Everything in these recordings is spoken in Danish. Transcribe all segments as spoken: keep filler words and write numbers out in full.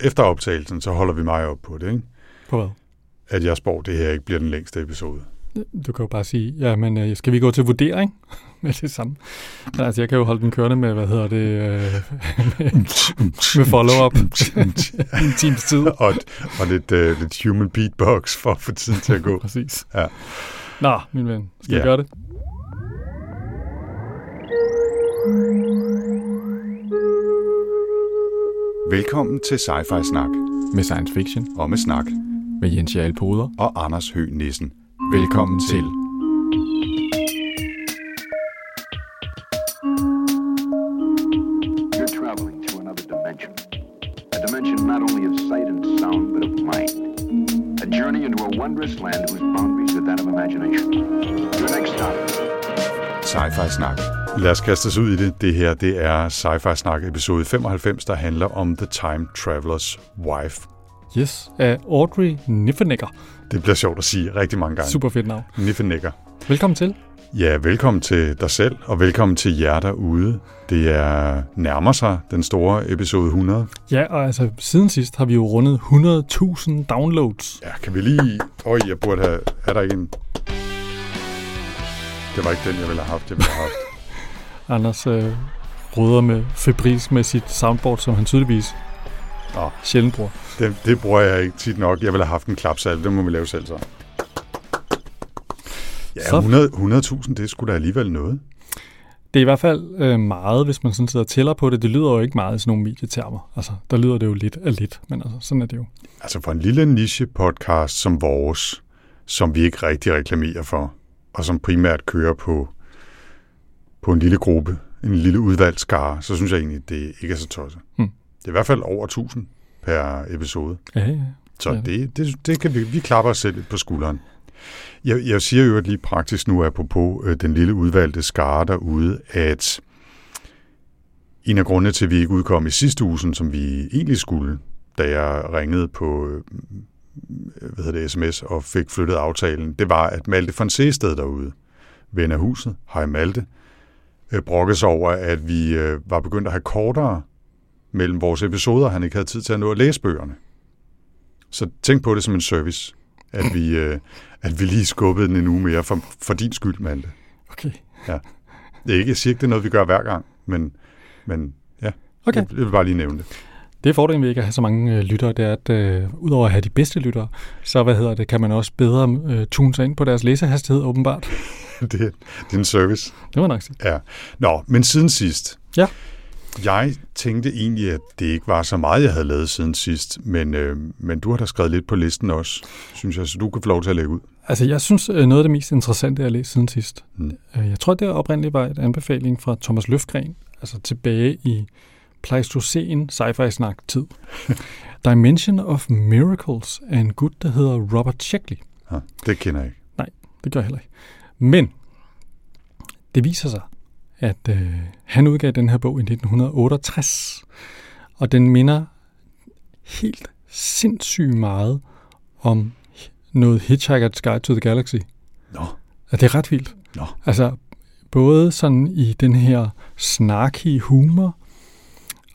efter optagelsen, så holder vi mig op på det, ikke? På hvad? At jeg spår, det her ikke bliver den længste episode. Du kan jo bare sige, ja, men skal vi gå til vurdering med det samme? Altså, jeg kan jo holde den kørende med, hvad hedder det, øh, med, med follow-up i en times tid. og og lidt, øh, lidt human beatbox for at få tiden til at gå. Præcis. Ja. Nå, min ven, skal yeah. vi gøre det? Velkommen til Sci-Fi Snak. Med science fiction. Og med snak. Med Jens Jal Poder. Og Anders Høgh Nissen. Velkommen til. You're traveling to another dimension. A dimension not only of sight and sound, but of mind. A journey into a wondrous land whose boundaries are that of imagination. Your next stop. Sci-Fi Snak. Lad os kaste os ud i det. Det her, det er Sci-Fi Snak episode femoghalvfems, der handler om The Time Traveler's Wife. Yes, af Audrey Niffenegger. Det bliver sjovt at sige rigtig mange gange. Super fedt navn. Niffenegger. Velkommen til. Ja, velkommen til dig selv, og velkommen til jer derude. Det er nærmer sig den store episode hundrede. Ja, og altså siden sidst har vi jo rundet hundrede tusind downloads. Ja, kan vi lige... Øj, jeg burde have... Er der ikke en... Det var ikke den, jeg ville have haft. Jeg ville have haft. Anders øh, ruder med febrilsk med sit soundboard, som han tydeligvis... Nå, sjældent bruger. Det, det bruger jeg ikke tit nok. Jeg ville have haft en klapsalve. Det må vi lave selv så. Ja, så. hundrede tusind, det skulle da alligevel noget. Det er i hvert fald øh, meget, hvis man sådan sidder og tæller på det. Det lyder jo ikke meget i sådan nogle medietermer. Altså, der lyder det jo lidt af lidt, men altså, sådan er det jo. Altså for en lille niche-podcast som vores, som vi ikke rigtig reklamerer for, og som primært kører på, på en lille gruppe, en lille udvalgsskare, så synes jeg egentlig, det ikke er så tosset. Hmm. Det er i hvert fald over tusind per episode. Ja, ja. Så ja. Det, det, det kan vi, vi klapper os selv på skulderen. Jeg, jeg siger jo, at lige praktisk nu, apropos øh, den lille udvalgte skare derude, at en af grundene til, at vi ikke udkom i sidste uge, som vi egentlig skulle, da jeg ringede på øh, hvad hedder det, sms og fik flyttet aftalen, det var, at Malte von Seestad derude, ven af huset, hej Malte, øh, brokkede sig over, at vi øh, var begyndt at have kortere mellem vores episoder, han ikke havde tid til at nå at læse bøgerne. Så tænk på det som en service, at vi, øh, at vi lige skubbede den en uge mere for, for din skyld, Malte. Okay. Ja. Det er ikke, jeg siger ikke, det er noget, vi gør hver gang, men, men ja, okay. jeg, jeg vil bare lige nævne det. Det er fordelen ved ikke at have så mange øh, lyttere, det er, at øh, udover at have de bedste lyttere, så hvad hedder det, kan man også bedre øh, tune sig ind på deres læsehastighed, åbenbart. det, det er en service. Det var nok sige. Ja. Nå, men siden sidst. Ja. Jeg tænkte egentlig, at det ikke var så meget, jeg havde lavet siden sidst, men, øh, men du har da skrevet lidt på listen også, synes jeg, så du kan få lov til at lægge ud. Altså, jeg synes, noget af det mest interessante, jeg har læst siden sidst, hmm. jeg tror, det oprindeligt var et anbefaling fra Thomas Løfgren, altså tilbage i Pleistocene sci-fi-snak-tid. Dimension of Miracles af en gut, der hedder Robert Sheckley. Ja, det kender jeg ikke. Nej, det gør jeg heller ikke. Men det viser sig, at øh, han udgav den her bog i nitten otteogtres, og den minder helt sindssygt meget om noget Hitchhiker's Guide to the Galaxy. Nå. Og det er ret vildt. Nå. Altså, både sådan i den her snarky humor,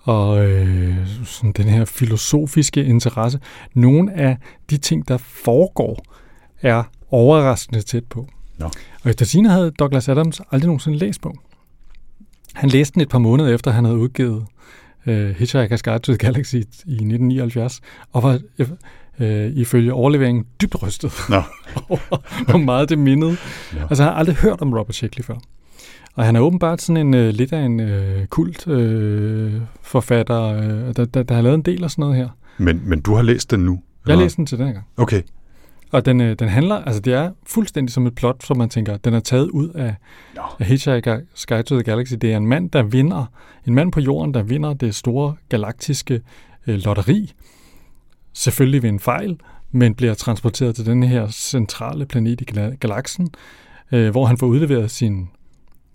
og øh, sådan den her filosofiske interesse. Nogle af de ting, der foregår, er overraskende tæt på. Nå. Og efter sine havde Douglas Adams aldrig nogensinde læst bog. Han læste den et par måneder efter, han havde udgivet øh, Hitchhiker's Guide to the Galaxy i nitten nioghalvfjerds, og var øh, ifølge overleveringen dybt rystet no. over, hvor meget det mindede. No. Altså, han har aldrig hørt om Robert Sheckley før. Og han er åbenbart sådan en øh, lidt af en øh, kult øh, forfatter, øh, der, der, der har lavet en del af sådan noget her. Men, men du har læst den nu? Eller? Jeg læste den til den gang. Okay. Og den, øh, den handler, altså det er fuldstændig som et plot, som man tænker, den er taget ud af, no. af Hitchhiker's Guide to the Galaxy. Det er en mand, der vinder, en mand på jorden, der vinder det store galaktiske øh, lotteri. Selvfølgelig ved en fejl, men bliver transporteret til den her centrale planet i galaksen, øh, hvor han får udleveret sin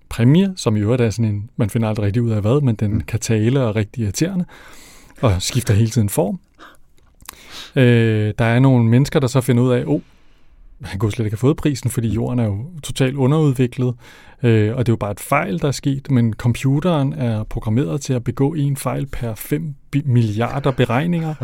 præmie, som i øvrigt er sådan en, man finder aldrig rigtig ud af hvad, men den mm. kan tale og er rigtig irriterende, og skifter hele tiden form. Øh, der er nogle mennesker, der så finder ud af, oh, han kunne slet ikke have fået prisen, fordi jorden er jo totalt underudviklet, øh, og det er jo bare et fejl, der er sket, men computeren er programmeret til at begå en fejl per fem milliarder beregninger,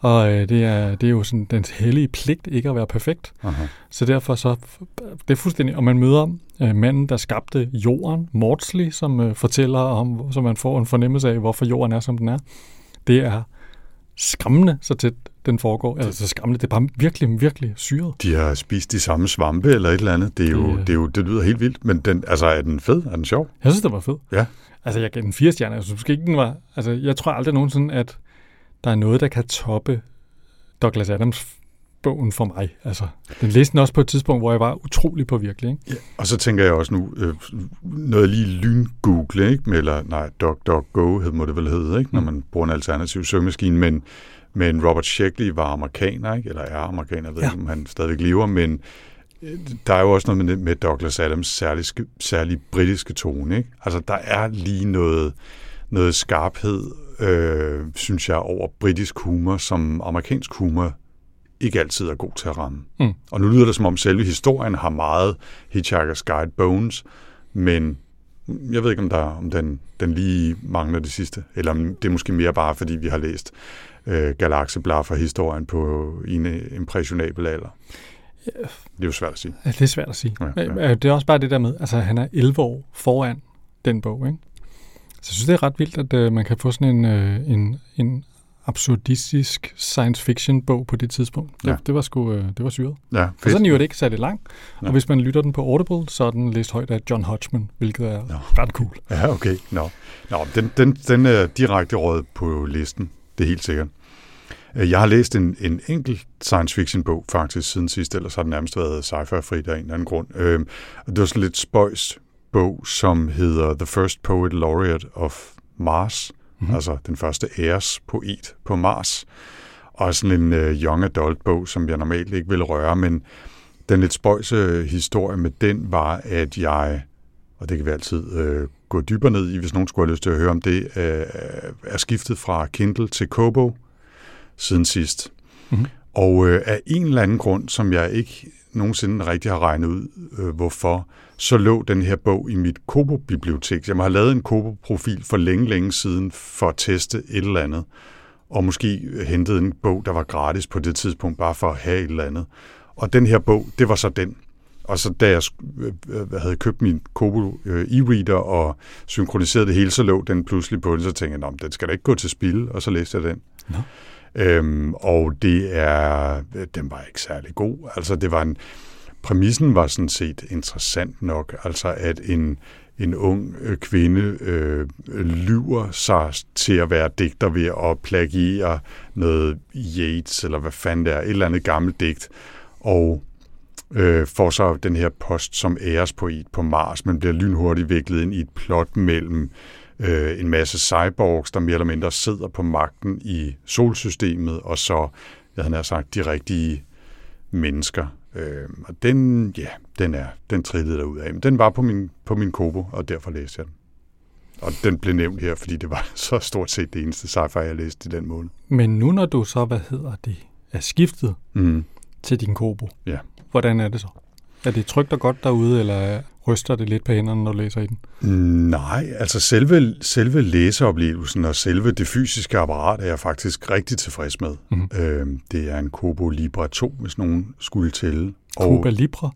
og øh, det, er, det er jo sådan dens hellige pligt ikke at være perfekt. Aha. Så derfor så, det er fuldstændig, og man møder øh, manden, der skabte jorden, Maudsley, som øh, fortæller om, så man får en fornemmelse af, hvorfor jorden er, som den er. Det er skræmmende, så tæt den foregår. Altså skræmmende, det er bare virkelig, virkelig syret. De har spist de samme svampe eller et eller andet. Det, er jo, det, det, er jo, det lyder helt vildt, men den, altså, er den fed? Er den sjov? Jeg synes, det var fed. Ja. Altså, jeg gav den fire stjerner. Jeg synes måske ikke, den var... Altså, jeg tror aldrig nogensinde, at der er noget, der kan toppe Douglas Adams-bogen for mig. Altså, den læste den også på et tidspunkt, hvor jeg var utrolig påvirkelig, ikke? Ja, og så tænker jeg også nu, øh, noget lige lyn-google, ikke? Eller, nej, DuckDuckGo må det vel hedde, ikke? Når man bruger en alternativ søgemaskine, men Men Robert Sheckley var amerikaner, ikke? Eller er amerikaner, jeg ved ja. ikke, om han stadigvæk lever, men der er jo også noget med, med Douglas Adams særlig, særlig britiske tone, ikke? Altså, der er lige noget, noget skarphed, øh, synes jeg, over britisk humor, som amerikansk humor ikke altid er god til at ramme. Mm. Og nu lyder det, som om selve historien har meget Hitchhiker's Guide Bones, men jeg ved ikke, om, der, om den, den lige mangler det sidste, eller om det er måske mere bare, fordi vi har læst øh, Galaxeblaffer-historien på en impressionabel alder. Ja. Det er jo svært at sige. Ja, det er svært at sige. Ja, ja. Det er også bare det der med, altså han er elleve år foran den bog, ikke? Så jeg synes, det er ret vildt, at øh, man kan få sådan en, øh, en, en absurdistisk science-fiction-bog på det tidspunkt. Det, ja. det var sgu, øh, det var syret. Ja, og så er den jo ikke særlig lang, ja. og hvis man lytter den på Audible, så er den læst højt af John Hodgman, hvilket er no. ret cool. Ja, okay. No. No, den, den, den er direkte råd på listen, det er helt sikkert. Jeg har læst en, en enkelt science-fiction-bog faktisk siden sidst, ellers har den nærmest været sci-fi-fri af en eller anden grund. Øh, det var sådan lidt spøjs bog, som hedder The First Poet Laureate of Mars, Mm-hmm. altså den første ærespoet på Mars, og sådan en uh, young adult-bog, som jeg normalt ikke ville røre, men den lidt spøjse historie med den var, at jeg, og det kan vi altid uh, gå dybere ned i, hvis nogen skulle have lyst til at høre om det, uh, er skiftet fra Kindle til Kobo siden sidst. Mm-hmm. Og uh, af en eller anden grund, som jeg ikke nogensinde rigtig har regnet ud, øh, hvorfor, så lå den her bog i mit Kobo-bibliotek. Jeg må have lavet en Kobo-profil for længe, længe siden for at teste et eller andet, og måske hentede en bog, der var gratis på det tidspunkt, bare for at have et eller andet. Og den her bog, det var så den. Og så da jeg øh, havde købt min Kobo øh, e-reader og synkroniseret det hele, så lå den pludselig på den, så tænkte jeg, den skal da ikke gå til spil, og så læste jeg den. Nå. Øhm, og det er, den var ikke særlig god. Altså det var en, præmissen var sådan set interessant nok, altså at en, en ung kvinde øh, lyver sig til at være digter ved at plagiere noget Yeats, eller hvad fanden det er, et eller andet gammelt digt, og øh, får så den her post som ærespoet på Mars, men bliver lynhurtigt viklet ind i et plot mellem en masse cyborgs, der mere eller mindre sidder på magten i solsystemet, og så, jeg havde nær sagt, de rigtige mennesker. Øh, og den, ja, den er, den trillede derudaf. Men den var på min, på min Kobo, og derfor læste jeg den. Og den blev nævnt her, fordi det var så stort set det eneste sci-fi, jeg læste i den måned. Men nu når du så, hvad hedder det, er skiftet mm. til din Kobo, ja. Hvordan er det så? Er det trygt og godt derude, eller ryster det lidt på hænderne, når du læser i den? Nej, altså selve, selve læseoplevelsen og selve det fysiske apparat er jeg faktisk rigtig tilfreds med. Mm-hmm. Øhm, det er en Kobo Libra to, hvis nogen skulle tælle. Kobo Libra?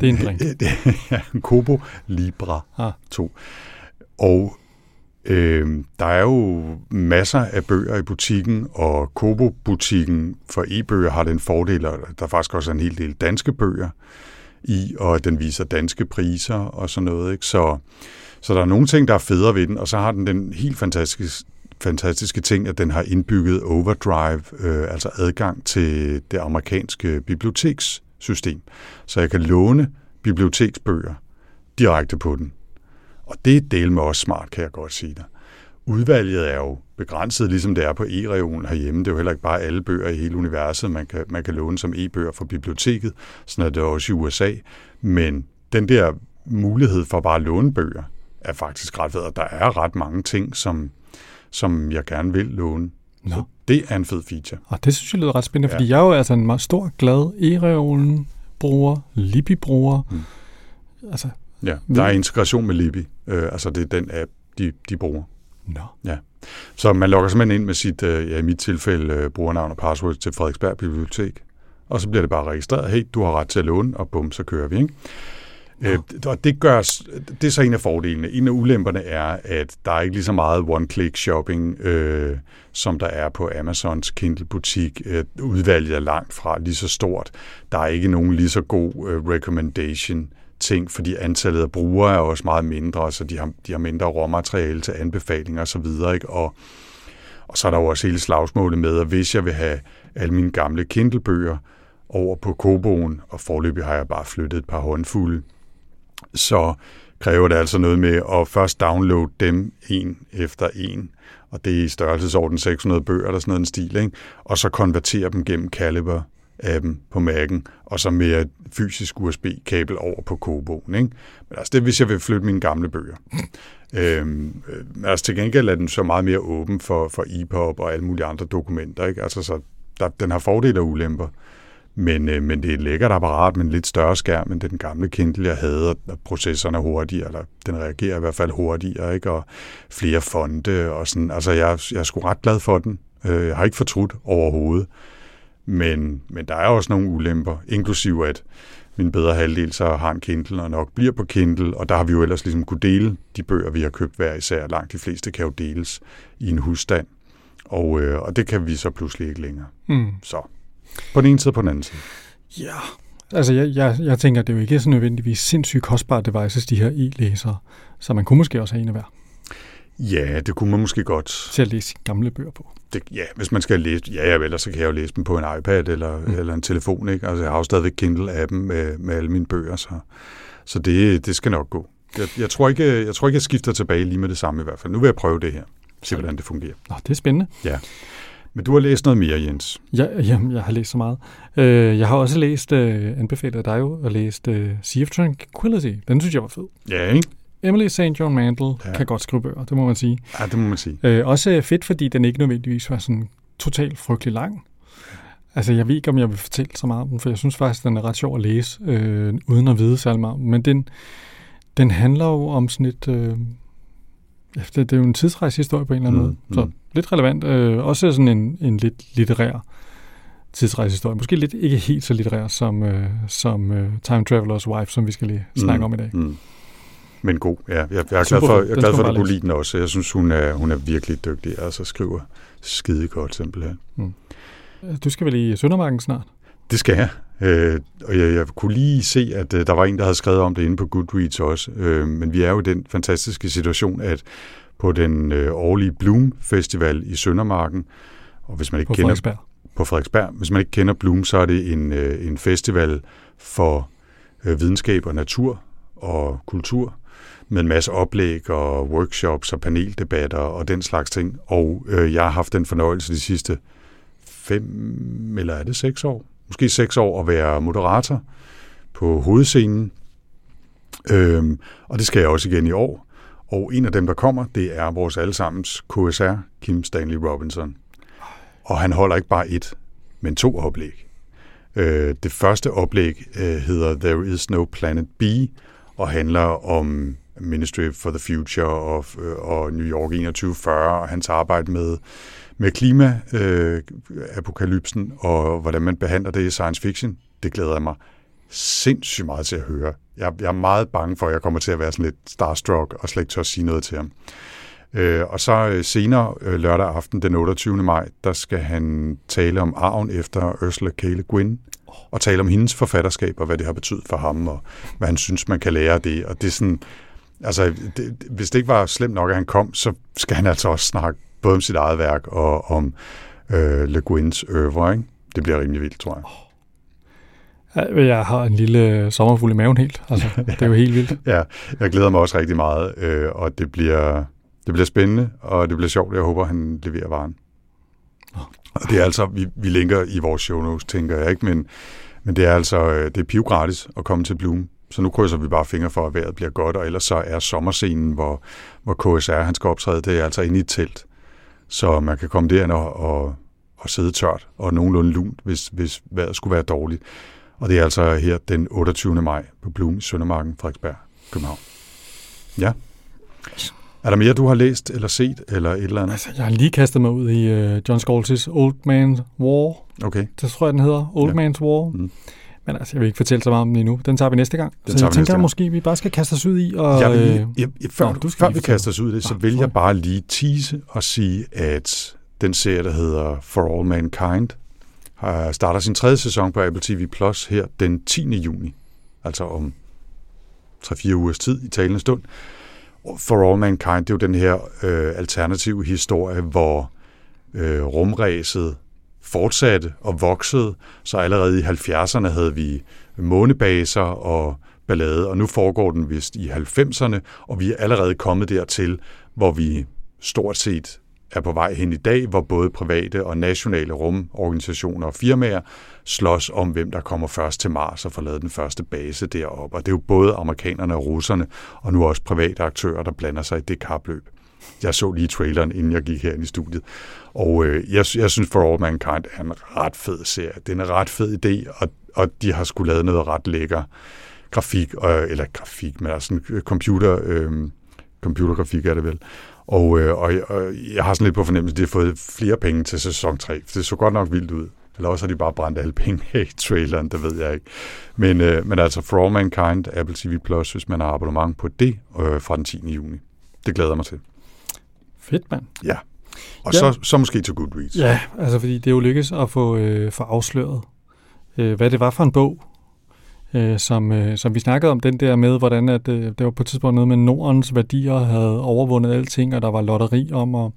Det er en drink. Ja, en Kobo Libra ah. to. Og øhm, der er jo masser af bøger i butikken, og Kobo-butikken for e-bøger har den fordel, og der er faktisk også en hel del danske bøger i, og den viser danske priser og sådan noget, ikke? Så, så der er nogle ting, der er federe ved den, og så har den den helt fantastiske, fantastiske ting, at den har indbygget overdrive, øh, altså adgang til det amerikanske bibliotekssystem. Så jeg kan låne biblioteksbøger direkte på den. Og det er del med også smart, kan jeg godt sige dig. Udvalget er jo begrænset, ligesom det er på e-reolen herhjemme. Det er jo heller ikke bare alle bøger i hele universet, man kan, man kan låne som e-bøger fra biblioteket. Sådan er det også i U S A. Men den der mulighed for bare at låne bøger er faktisk ret fed, og der er ret mange ting, som, som jeg gerne vil låne. Nå. Så det er en fed feature. Og det synes jeg lyder ret spændende, ja. Fordi jeg er jo altså en meget stor, glad e-reolen bruger, Libby bruger. Mm. Altså, ja, der er integration med Libby. Øh, altså, det er den app, de, de bruger. Nå. No. Ja. Så man logger simpelthen ind med sit, øh, ja, i mit tilfælde, øh, brugernavn og password til Frederiksberg Bibliotek. Og så bliver det bare registreret. Hey, du har ret til at låne, og bum, så kører vi, ikke? Øh, og det, gør, det er så en af fordelene. En af ulemperne er, at der er ikke lige så meget one-click shopping, øh, som der er på Amazons Kindle-butik. Øh, udvalget er langt fra lige så stort. Der er ikke nogen lige så god øh, recommendation-ting, fordi antallet af brugere er også meget mindre, så de har, de har mindre råmateriale til anbefalinger osv. Og, og så er der jo også hele slagsmålet med, at hvis jeg vil have alle mine gamle Kindle-bøger over på Koboen, og forløbig har jeg bare flyttet et par håndfulde, så kræver det altså noget med at først downloade dem en efter en, og det er i størrelsesorden seks hundrede bøger eller sådan noget en stil, ikke? Og så konvertere dem gennem Calibre-appen på Mac'en, og så med et fysisk U S B-kabel over på Koboen, ikke? Men altså det, hvis jeg vil flytte mine gamle bøger. Øhm, altså til gengæld er den så meget mere åben for, for E P U B og alle mulige andre dokumenter, ikke? Altså så der, den har fordele og ulemper. Men, øh, men det er et lækkert apparat med en lidt større skærm, end den gamle Kindle, jeg havde, og processoren er hurtigere, eller den reagerer i hvert fald hurtigere, ikke? Og flere fonde og sådan. Altså, jeg, jeg er sgu ret glad for den. Jeg har ikke fortrudt overhovedet. Men, men der er også nogle ulemper, inklusiv at min bedre halvdel så har en Kindle, og nok bliver på Kindle, og der har vi jo ellers ligesom kunne dele de bøger, vi har købt hver især. Langt de fleste kan jo deles i en husstand, og, øh, og det kan vi så pludselig ikke længere. Mm. Så... På den ene side og på den anden side. Ja, altså jeg, jeg, jeg tænker, det er jo ikke sådan nødvendigvis sindssygt kostbare devices, de her e-læsere, så man kunne måske også have en af hver. Ja, det kunne man måske godt. Til at læse gamle bøger på. Det, ja, hvis man skal læse, ja, ellers så kan jeg jo læse dem på en iPad eller, mm. eller en telefon, ikke? Altså jeg har jo stadigvæk Kindle-appen med, med alle mine bøger, så, så det, det skal nok gå. Jeg, jeg, tror ikke, jeg tror ikke, jeg skifter tilbage lige med det samme i hvert fald. Nu vil jeg prøve det her, se hvordan det fungerer. Nå, det er spændende. Ja. Men du har læst noget mere, Jens. Ja, jamen, jeg har læst så meget. Øh, jeg har også læst, øh, anbefalet dig jo, og læst øh, Sea of Tranquility. Den synes jeg var fed. Ja, ikke? Emily Saint John Mandel ja. kan godt skrive bøger, det må man sige. Ja, det må man sige. Øh, også fedt, fordi den ikke nødvendigvis var sådan totalt frygtelig lang. Altså, jeg ved ikke, om jeg vil fortælle så meget om den, for jeg synes faktisk, den er ret sjov at læse, øh, uden at vide særlig meget. Men den, den handler jo om sådan et... Øh, det er jo en tidsrejsehistorie på en eller anden mm, måde, så mm. lidt relevant. Øh, også sådan en, en lidt litterær tidsrejsehistorie. Måske lidt ikke helt så litterær som, øh, som øh, Time Traveler's Wife, som vi skal lige snakke mm, om i dag. Mm. Men god, ja. Jeg, jeg er super glad for, jeg er glad for at du kunne lide den også. Jeg synes, hun er, hun er virkelig dygtig, altså skriver skide godt simpelthen. Mm. Du skal vel i Søndermarken snart? Det skal jeg. Øh, og jeg, jeg kunne lige se, at øh, der var en, der havde skrevet om det inde på Goodreads også. Øh, men vi er jo i den fantastiske situation, at på den øh, årlige Bloom Festival i Søndermarken, og hvis man ikke på kender Frederiksberg. på Frederiksberg, hvis man ikke kender Bloom, så er det en, øh, en festival for øh, videnskab og natur og kultur med en masse oplæg og workshops og paneldebatter og den slags ting. Og øh, jeg har haft den fornøjelse de sidste fem eller er det seks år. Måske seks år at være moderator på hovedscenen. Øhm, og det skal jeg også igen i år. Og en af dem, der kommer, det er vores allesammens K S R, Kim Stanley Robinson. Og han holder ikke bare et, men to oplæg. Øh, det første oplæg øh, hedder There is no planet B, og handler om Ministry for the Future og, og New York enogtyve fyrre og hans arbejde med med klimaapokalypsen øh, og hvordan man behandler det i science fiction. Det glæder jeg mig sindssygt meget til at høre. Jeg, jeg er meget bange for, at jeg kommer til at være sådan lidt starstruck og slet ikke tør at sige noget til ham. Øh, og så senere øh, lørdag aften, den otteogtyvende maj, der skal han tale om arven efter Ursula K. Le Guin og tale om hendes forfatterskab og hvad det har betydet for ham og hvad han synes, man kan lære af det. Og det er sådan, altså, det, hvis det ikke var slemt nok, at han kom, så skal han altså også snakke både om sit eget værk og om øh, Le Guins øvre, ikke? Det bliver rimelig vildt, tror jeg. Jeg har en lille sommerfugl i maven helt. Altså, ja, det er jo helt vildt. Ja, jeg glæder mig også rigtig meget, øh, og det bliver, det bliver spændende, og det bliver sjovt. Jeg håber, han leverer varen. Oh. Og det er altså, vi, vi linker i vores show notes, tænker jeg, ikke? Men, men det er altså, det er pivgratis at komme til Bloom. Så nu krydser vi bare fingre for, at vejret bliver godt, og ellers så er sommerscenen, hvor, hvor K S R han skal optræde, det er altså inde i et telt. Så man kan komme derind og, og, og sidde tørt og nogenlunde lunt, hvis, hvis vejret skulle være dårligt. Og det er altså her den otteogtyvende maj på Bloom i Søndermarken, Frederiksberg, København. Ja. Er der mere, du har læst eller set, eller et eller andet? Altså, jeg har lige kastet mig ud i uh, John Scalzi's Old Man's War. Okay. Det tror jeg, den hedder. Old ja. Man's War. Mm. Men altså, jeg vil ikke fortælle så meget om den endnu. Den tager vi næste gang. Den så jeg tænker, at måske vi bare skal kaste os ud i. Og, jeg vil, jeg, jeg, jeg, før Nå, du før vi kaster os ud i det, så ah, vil sorry. jeg bare lige tease og sige, at den serie, der hedder For All Mankind, starter sin tredje sæson på Apple T V Plus her den tiende juni. Altså om tre-fire ugers tid i talende stund. For All Mankind, det er jo den her øh, alternative historie, hvor øh, rumræset fortsatte og voksede, så allerede i halvfjerdserne havde vi månebaser og ballade, og nu foregår den vist i halvfemserne, og vi er allerede kommet dertil, hvor vi stort set er på vej hen i dag, hvor både private og nationale rumorganisationer og firmaer slås om, hvem der kommer først til Mars og får lavet den første base deroppe. Og det er jo både amerikanerne og russerne, og nu også private aktører, der blander sig i det kapløb. Jeg så lige traileren, inden jeg gik herind i studiet. Og øh, jeg, jeg synes, For All Mankind er en ret fed serie. Det er en ret fed idé, og, og de har sgu lavet noget ret lækker grafik, øh, eller grafik, men altså en computer, øh, computergrafik er det vel. Og, øh, og, jeg, og jeg har sådan lidt på fornemmelse, at de har fået flere penge til sæson tre, for det så godt nok vildt ud. Eller også har de bare brændt alle penge af i traileren, det ved jeg ikke. Men, øh, men altså, For All Mankind, Apple T V Plus, hvis man har abonnement på det, øh, fra den tiende juni. Det glæder jeg mig til. Fedt, mand. Ja. Og ja. Så, så måske til Goodreads. Ja, altså fordi det er jo lykkedes at få, øh, få afsløret, øh, hvad det var for en bog, øh, som, øh, som vi snakkede om, den der med, hvordan at, øh, det var på et tidspunkt noget med Nordens værdier, havde overvundet alting, og der var lotteri om, og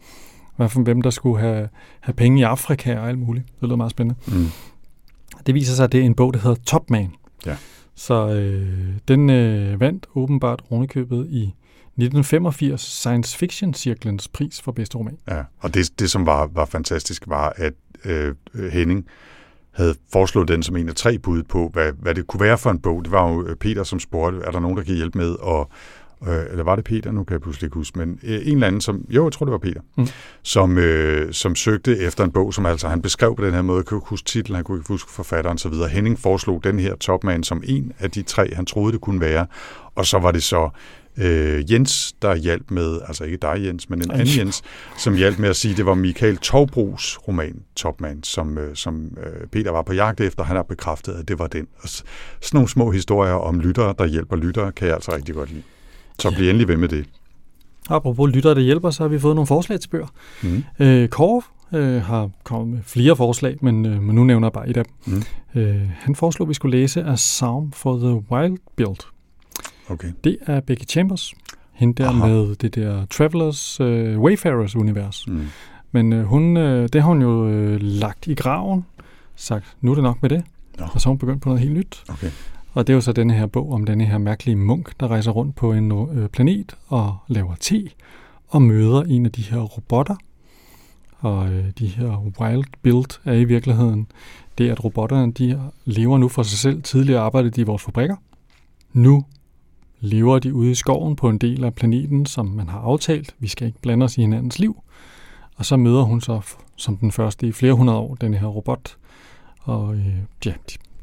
hvad for hvem der skulle have, have penge i Afrika og alt muligt. Det lyder meget spændende. Mm. Det viser sig, at det er en bog, der hedder Topman. Ja. Så øh, den øh, vandt åbenbart ovenikøbet i nitten femogfirs Science Fiction-cirklens pris for bedste roman. Ja, og det, det som var, var fantastisk, var, at øh, Henning havde foreslået den som en af tre bud på, hvad, hvad det kunne være for en bog. Det var jo Peter, som spurgte, er der nogen, der kan hjælpe med at... Øh, eller var det Peter? Nu kan jeg pludselig ikke huske. Men øh, en eller anden, som... Jo, jeg tror, det var Peter. Mm. Som, øh, som søgte efter en bog, som altså han beskrev på den her måde. Jeg kunne ikke huske titlen, han kunne ikke huske forfatteren osv. Henning foreslog den her Topman som en af de tre, han troede, det kunne være. Og så var det så... Øh, Jens, der hjalp med, altså ikke dig Jens, men en anden Jens, som hjalp med at sige, det var Michael Tovbros roman, Topman, som, øh, som Peter var på jagt efter, han har bekræftet, at det var den. Og sådan nogle små historier om lyttere, der hjælper lyttere, kan jeg altså rigtig godt lide. Så bliv ja. endelig ved med det. Apropos lyttere, der hjælper, så har vi fået nogle forslag til bøger. Mm. Øh, Kåre øh, har kommet med flere forslag, men, øh, men nu nævner jeg bare et af dem. Mm. Øh, han foreslog, at vi skulle læse A Psalm for the Wild Build. Okay. Det er Becky Chambers, hende der Aha. med det der Travelers, uh, Wayfarers-univers. Mm. Men uh, hun, uh, det har hun jo uh, lagt i graven, sagt, nu er det nok med det, no. og så har hun begyndt på noget helt nyt. Okay. Og det er jo så denne her bog om denne her mærkelige munk, der rejser rundt på en uh, planet og laver te og møder en af de her robotter. Og uh, de her wild build er i virkeligheden det, at robotterne de lever nu for sig selv. Tidligere arbejdede de i vores fabrikker. Nu lever de ude i skoven på en del af planeten, som man har aftalt. Vi skal ikke blande os i hinandens liv. Og så møder hun så som den første i flere hundrede år, denne her robot. Og øh, ja,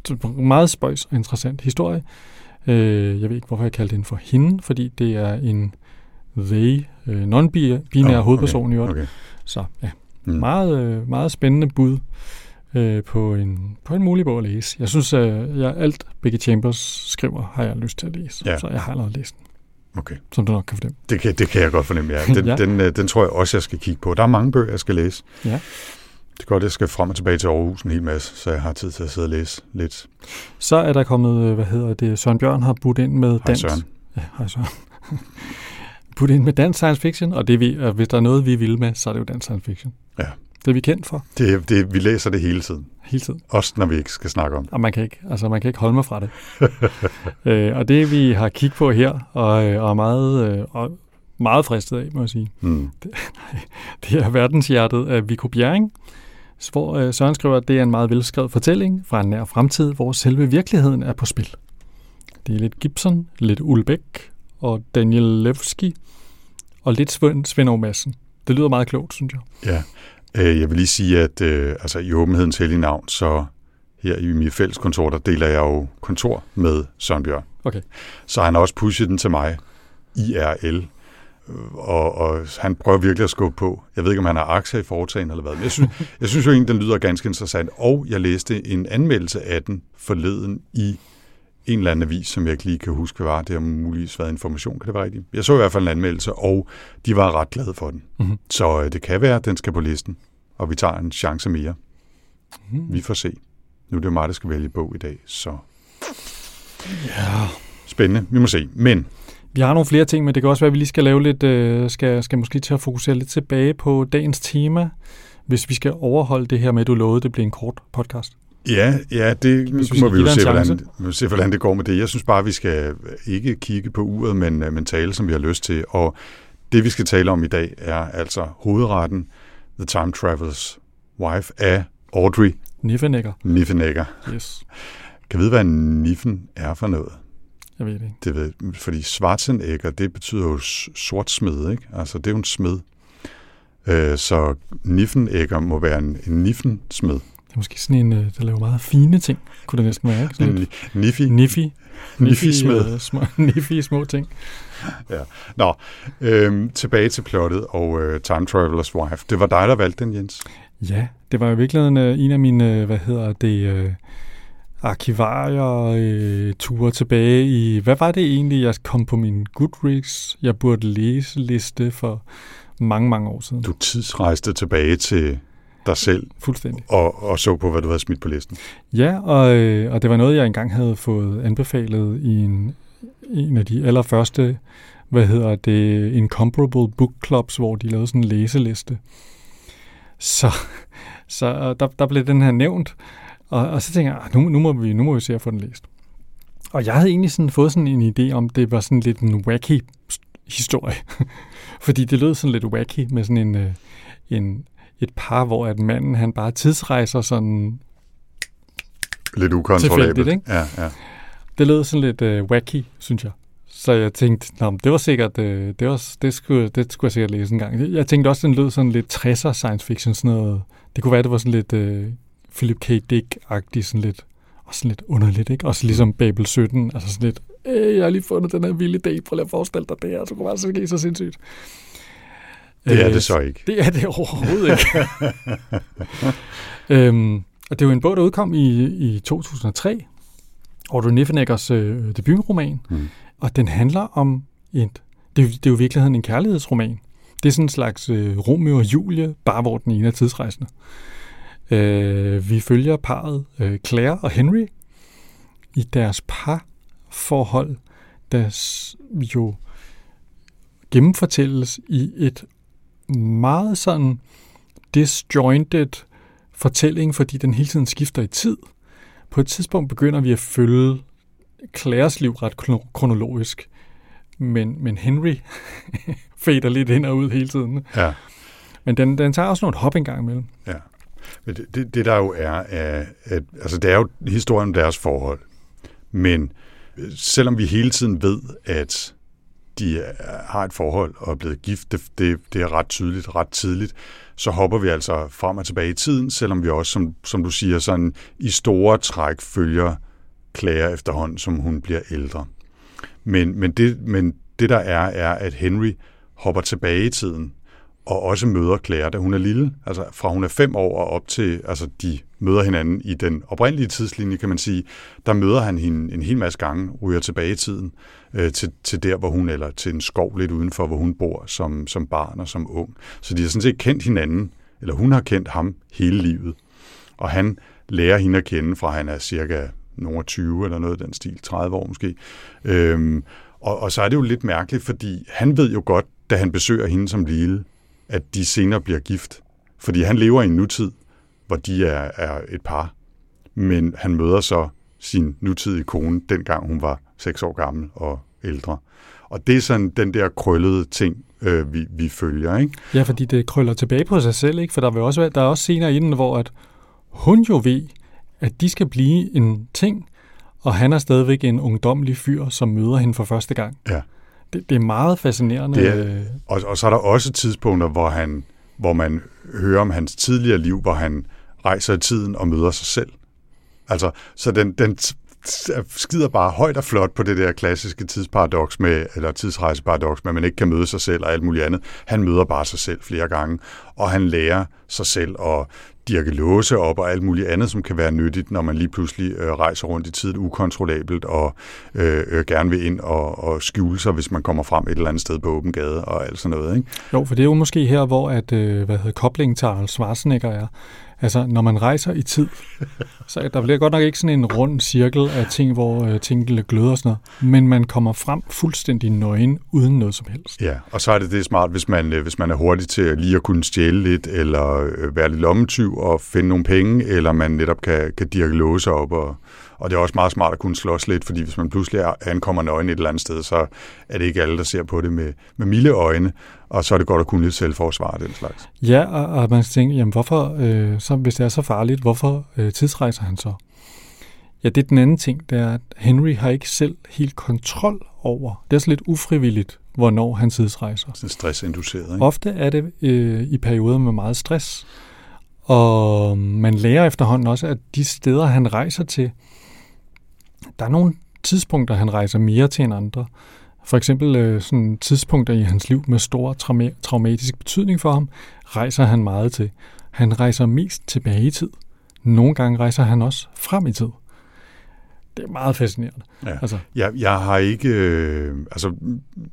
det er en meget spøjs og interessant historie. Øh, jeg ved ikke, hvorfor jeg kalder den for hende, fordi det er en they, øh, non-binær oh, okay, hovedperson i øvrigt. Okay. Så ja, mm. meget, meget spændende bud øh, på, en, på en mulig bog at læse. Jeg synes, øh, jeg alt Becky Chambers skriver, har jeg lyst til at læse. Ja. Så jeg har allerede læst den, okay. som du nok kan fornemme. Det kan, det kan jeg godt fornemme, ja. Den, ja. Den, den tror jeg også, jeg skal kigge på. Der er mange bøger, jeg skal læse. Ja. Det er godt, jeg skal frem og tilbage til Aarhus en hel masse, så jeg har tid til at sidde og læse lidt. Så er der kommet, hvad hedder det, Søren Bjørn har budt ind med dans. Hej Søren. Ja, hej Søren. budt ind med dansk science fiction, og det vi, og hvis der er noget, vi vil med, så er det jo dansk science fiction. Ja. Det er vi kendt for. Det, det, vi læser det hele tiden. Hele tiden. Også når vi ikke skal snakke om det. Og man kan ikke, altså man kan ikke holde mig fra det. øh, og det vi har kigget på her, og, og er meget, og meget fristet af, må jeg sige, mm. det, nej, det er Verdenshjertet af Viggo Bjerring, hvor øh, Søren skriver, at det er en meget velskrevet fortælling fra en nær fremtid, hvor selve virkeligheden er på spil. Det er lidt Gibson, lidt Ulbæk og Daniel Levski og lidt Svend, Svend Aage Madsen. Det lyder meget klogt, synes jeg. Ja. Jeg vil lige sige, at øh, altså, i åbenhedens hellige navn, så her i mine fælles kontor, der deler jeg jo kontor med Søren Bjørn. Okay. Så han har også pushet den til mig, I R L, og, og han prøver virkelig at skubbe på. Jeg ved ikke, om han har aktier i foretagen eller hvad, men jeg synes, jeg synes jo egentlig, den lyder ganske interessant, og jeg læste en anmeldelse af den forleden i en eller anden avis, som jeg ikke lige kan huske, var det har muligvis været information, kan det være rigtigt? Jeg så i hvert fald en anmeldelse, og de var ret glade for den. Mm-hmm. Så det kan være, at den skal på listen, og vi tager en chance mere. Mm-hmm. Vi får se. Nu er det jo mig, der skal vælge bog i dag, så... Ja. Spændende, vi må se. Men... Vi har nogle flere ting, men det kan også være, at vi lige skal lave lidt... Øh, skal, skal måske til at fokusere lidt tilbage på dagens tema, hvis vi skal overholde det her med, at du lovede, det bliver en kort podcast. Ja, ja, det vi må vi jo se, hvordan, se, hvordan det går med det. Jeg synes bare, vi skal ikke kigge på uret, men, men tale, som vi har lyst til. Og det, vi skal tale om i dag, er altså hovedretten The Time Traveler's Wife af Audrey Niffenegger. Niffenegger. Yes. Kan vi vide, hvad niffen er for noget? Jeg ved det ikke. Det ved, fordi Schwarzenegger, det betyder jo sort smed, ikke? Altså, det er jo en smed. Så Niffenegger må være en, en niffensmed. Det er måske sådan en, der laver meget fine ting, kunne det næsten være, ikke? Niffi. Niffi. Niffi-smed. Niffi små ting. Ja. Nå, øhm, tilbage til plottet og øh, Time Traveler's Wife. Det var dig, der valgte den, Jens. Ja, det var i virkeligheden øh, en af mine, øh, hvad hedder det, øh, arkivarier, øh, ture tilbage i, hvad var det egentlig, jeg kom på min Goodreads, jeg burde læse liste for mange, mange år siden. Du tidsrejste tilbage til... dig selv, fuldstændig. Og, og så på, hvad du havde smidt på listen. Ja, og, øh, og det var noget, jeg engang havde fået anbefalet i en, en af de allerførste, hvad hedder det, Incomparable Book Clubs, hvor de lavede sådan en læseliste. Så, så der, der blev den her nævnt, og, og så tænkte jeg, nu, nu, må vi, nu må vi se at få den læst. Og jeg havde egentlig sådan fået sådan en idé om, det var sådan lidt en wacky historie. Fordi det lød sådan lidt wacky med sådan en... en et par, hvor at manden, han bare tidsrejser sådan... Lidt ukontrollabelt. Ikke? Ja, ja. Det lød sådan lidt øh, wacky, synes jeg. Så jeg tænkte, nå, det var sikkert... Øh, det, var, det, skulle, det skulle jeg sikkert læse en gang. Jeg tænkte også, den lød sådan lidt tresser science fiction, sådan noget. Det kunne være, det var sådan lidt øh, Philip K. Dick-agtigt, sådan lidt... Og sådan lidt underligt, ikke? Også ligesom Babel sytten, altså sådan lidt... Øh, jeg har lige fundet den her vilde idé, prøv lige at forestille dig det her, så kunne bare så ske så sindssygt. Det er det så ikke. Det er det overhovedet ikke. øhm, og det var en bog, der udkom i, i to tusind og tre. Audrey Niffeneggers øh, debutroman. Mm. Og den handler om et... Det, det er jo i virkeligheden en kærlighedsroman. Det er sådan en slags øh, Romeo og Julie, bare hvor den ene er tidsrejsende. Øh, vi følger parret øh, Claire og Henry i deres parforhold, der jo... gennemfortælles i et meget sådan disjointed fortælling, fordi den hele tiden skifter i tid. På et tidspunkt begynder vi at følge Claires liv ret kronologisk, men, men Henry fader lidt ind og ud hele tiden. Ja. Men den, den tager også noget hop en gang imellem. Ja. Men det, det, det der jo er, at, at, altså det er jo historien om deres forhold, men selvom vi hele tiden ved, at de har et forhold og er blevet gift, det, det, det er ret tydeligt, ret tidligt, så hopper vi altså frem og tilbage i tiden, selvom vi også, som, som du siger, sådan i store træk følger Claire efterhånden, som hun bliver ældre. Men, men, det, men det der er, er, at Henry hopper tilbage i tiden og også møder Claire, da hun er lille, altså fra hun er fem år og op til, altså de møder hinanden i den oprindelige tidslinje, kan man sige, der møder han hende en hel masse gange, ryger tilbage i tiden øh, til, til der, hvor hun, eller til en skov lidt udenfor, hvor hun bor som, som barn og som ung. Så de har sådan set kendt hinanden, eller hun har kendt ham hele livet. Og han lærer hende at kende, fra han er cirka nogle tyve eller noget den stil, tredive år måske. Øhm, og, og så er det jo lidt mærkeligt, fordi han ved jo godt, da han besøger hende som lille, at de senere bliver gift. Fordi han lever i en nutid, hvor de er, er et par. Men han møder så sin nutidige kone, dengang hun var seks år gammel og ældre. Og det er sådan den der krøllede ting, øh, vi, vi følger, ikke? Ja, fordi det krøller tilbage på sig selv, ikke? For der, vil også, der er også senere inden, hvor at hun jo ved, at de skal blive en ting, og han er stadigvæk en ungdomlig fyr, som møder hende for første gang. Ja. Det, det er meget fascinerende. Det er, og, og så er der også tidspunkter, hvor, han, hvor man hører om hans tidligere liv, hvor han rejser i tiden og møder sig selv. Altså, så den, den skider bare højt og flot på det der klassiske tidsparadoks med, eller tidsrejseparadoks, men man ikke kan møde sig selv og alt muligt andet. Han møder bare sig selv flere gange, og han lærer sig selv at dirke låse op og alt muligt andet, som kan være nyttigt, når man lige pludselig øh, rejser rundt i tiden ukontrollabelt og øh, øh, gerne vil ind og, og skjule sig, hvis man kommer frem et eller andet sted på åben gade og alt sådan noget, ikke? Jo, for det er jo måske her, hvor at, øh, hvad hedder, koblingen til Arnold Schwarzenegger er. Altså, når man rejser i tid, så der bliver godt nok ikke sådan en rund cirkel af ting, hvor øh, tingene gløder og sådan noget, men man kommer frem fuldstændig nøgen, uden noget som helst. Ja, og så er det det smart, hvis man, øh, hvis man er hurtig til lige at kunne stjæle lidt, eller øh, være lidt lommetyv og finde nogle penge, eller man netop kan, kan dirke låse op, og, og det er også meget smart at kunne slås lidt, fordi hvis man pludselig ankommer nøgen et eller andet sted, så er det ikke alle, der ser på det med, med milde øjne, og så er det godt at kunne lidt selvforsvare den slags. Ja, og, og man tænker, jamen hvorfor, øh, så, hvis det er så farligt, hvorfor øh, tidsrejser han så? Ja, det er den anden ting, det er, at Henry har ikke selv helt kontrol over, det er så lidt ufrivilligt, hvornår han tidsrejser. Det er stressinduceret, ikke? Ofte er det øh, i perioder med meget stress, og man lærer efterhånden også, at de steder, han rejser til, der er nogle tidspunkter, han rejser mere til end andre. For eksempel sådan tidspunkter i hans liv med stor trauma- traumatisk betydning for ham, rejser han meget til. Han rejser mest tilbage i tid. Nogle gange rejser han også frem i tid. Det er meget fascinerende. Ja. Altså. Jeg, jeg har ikke... Øh, altså,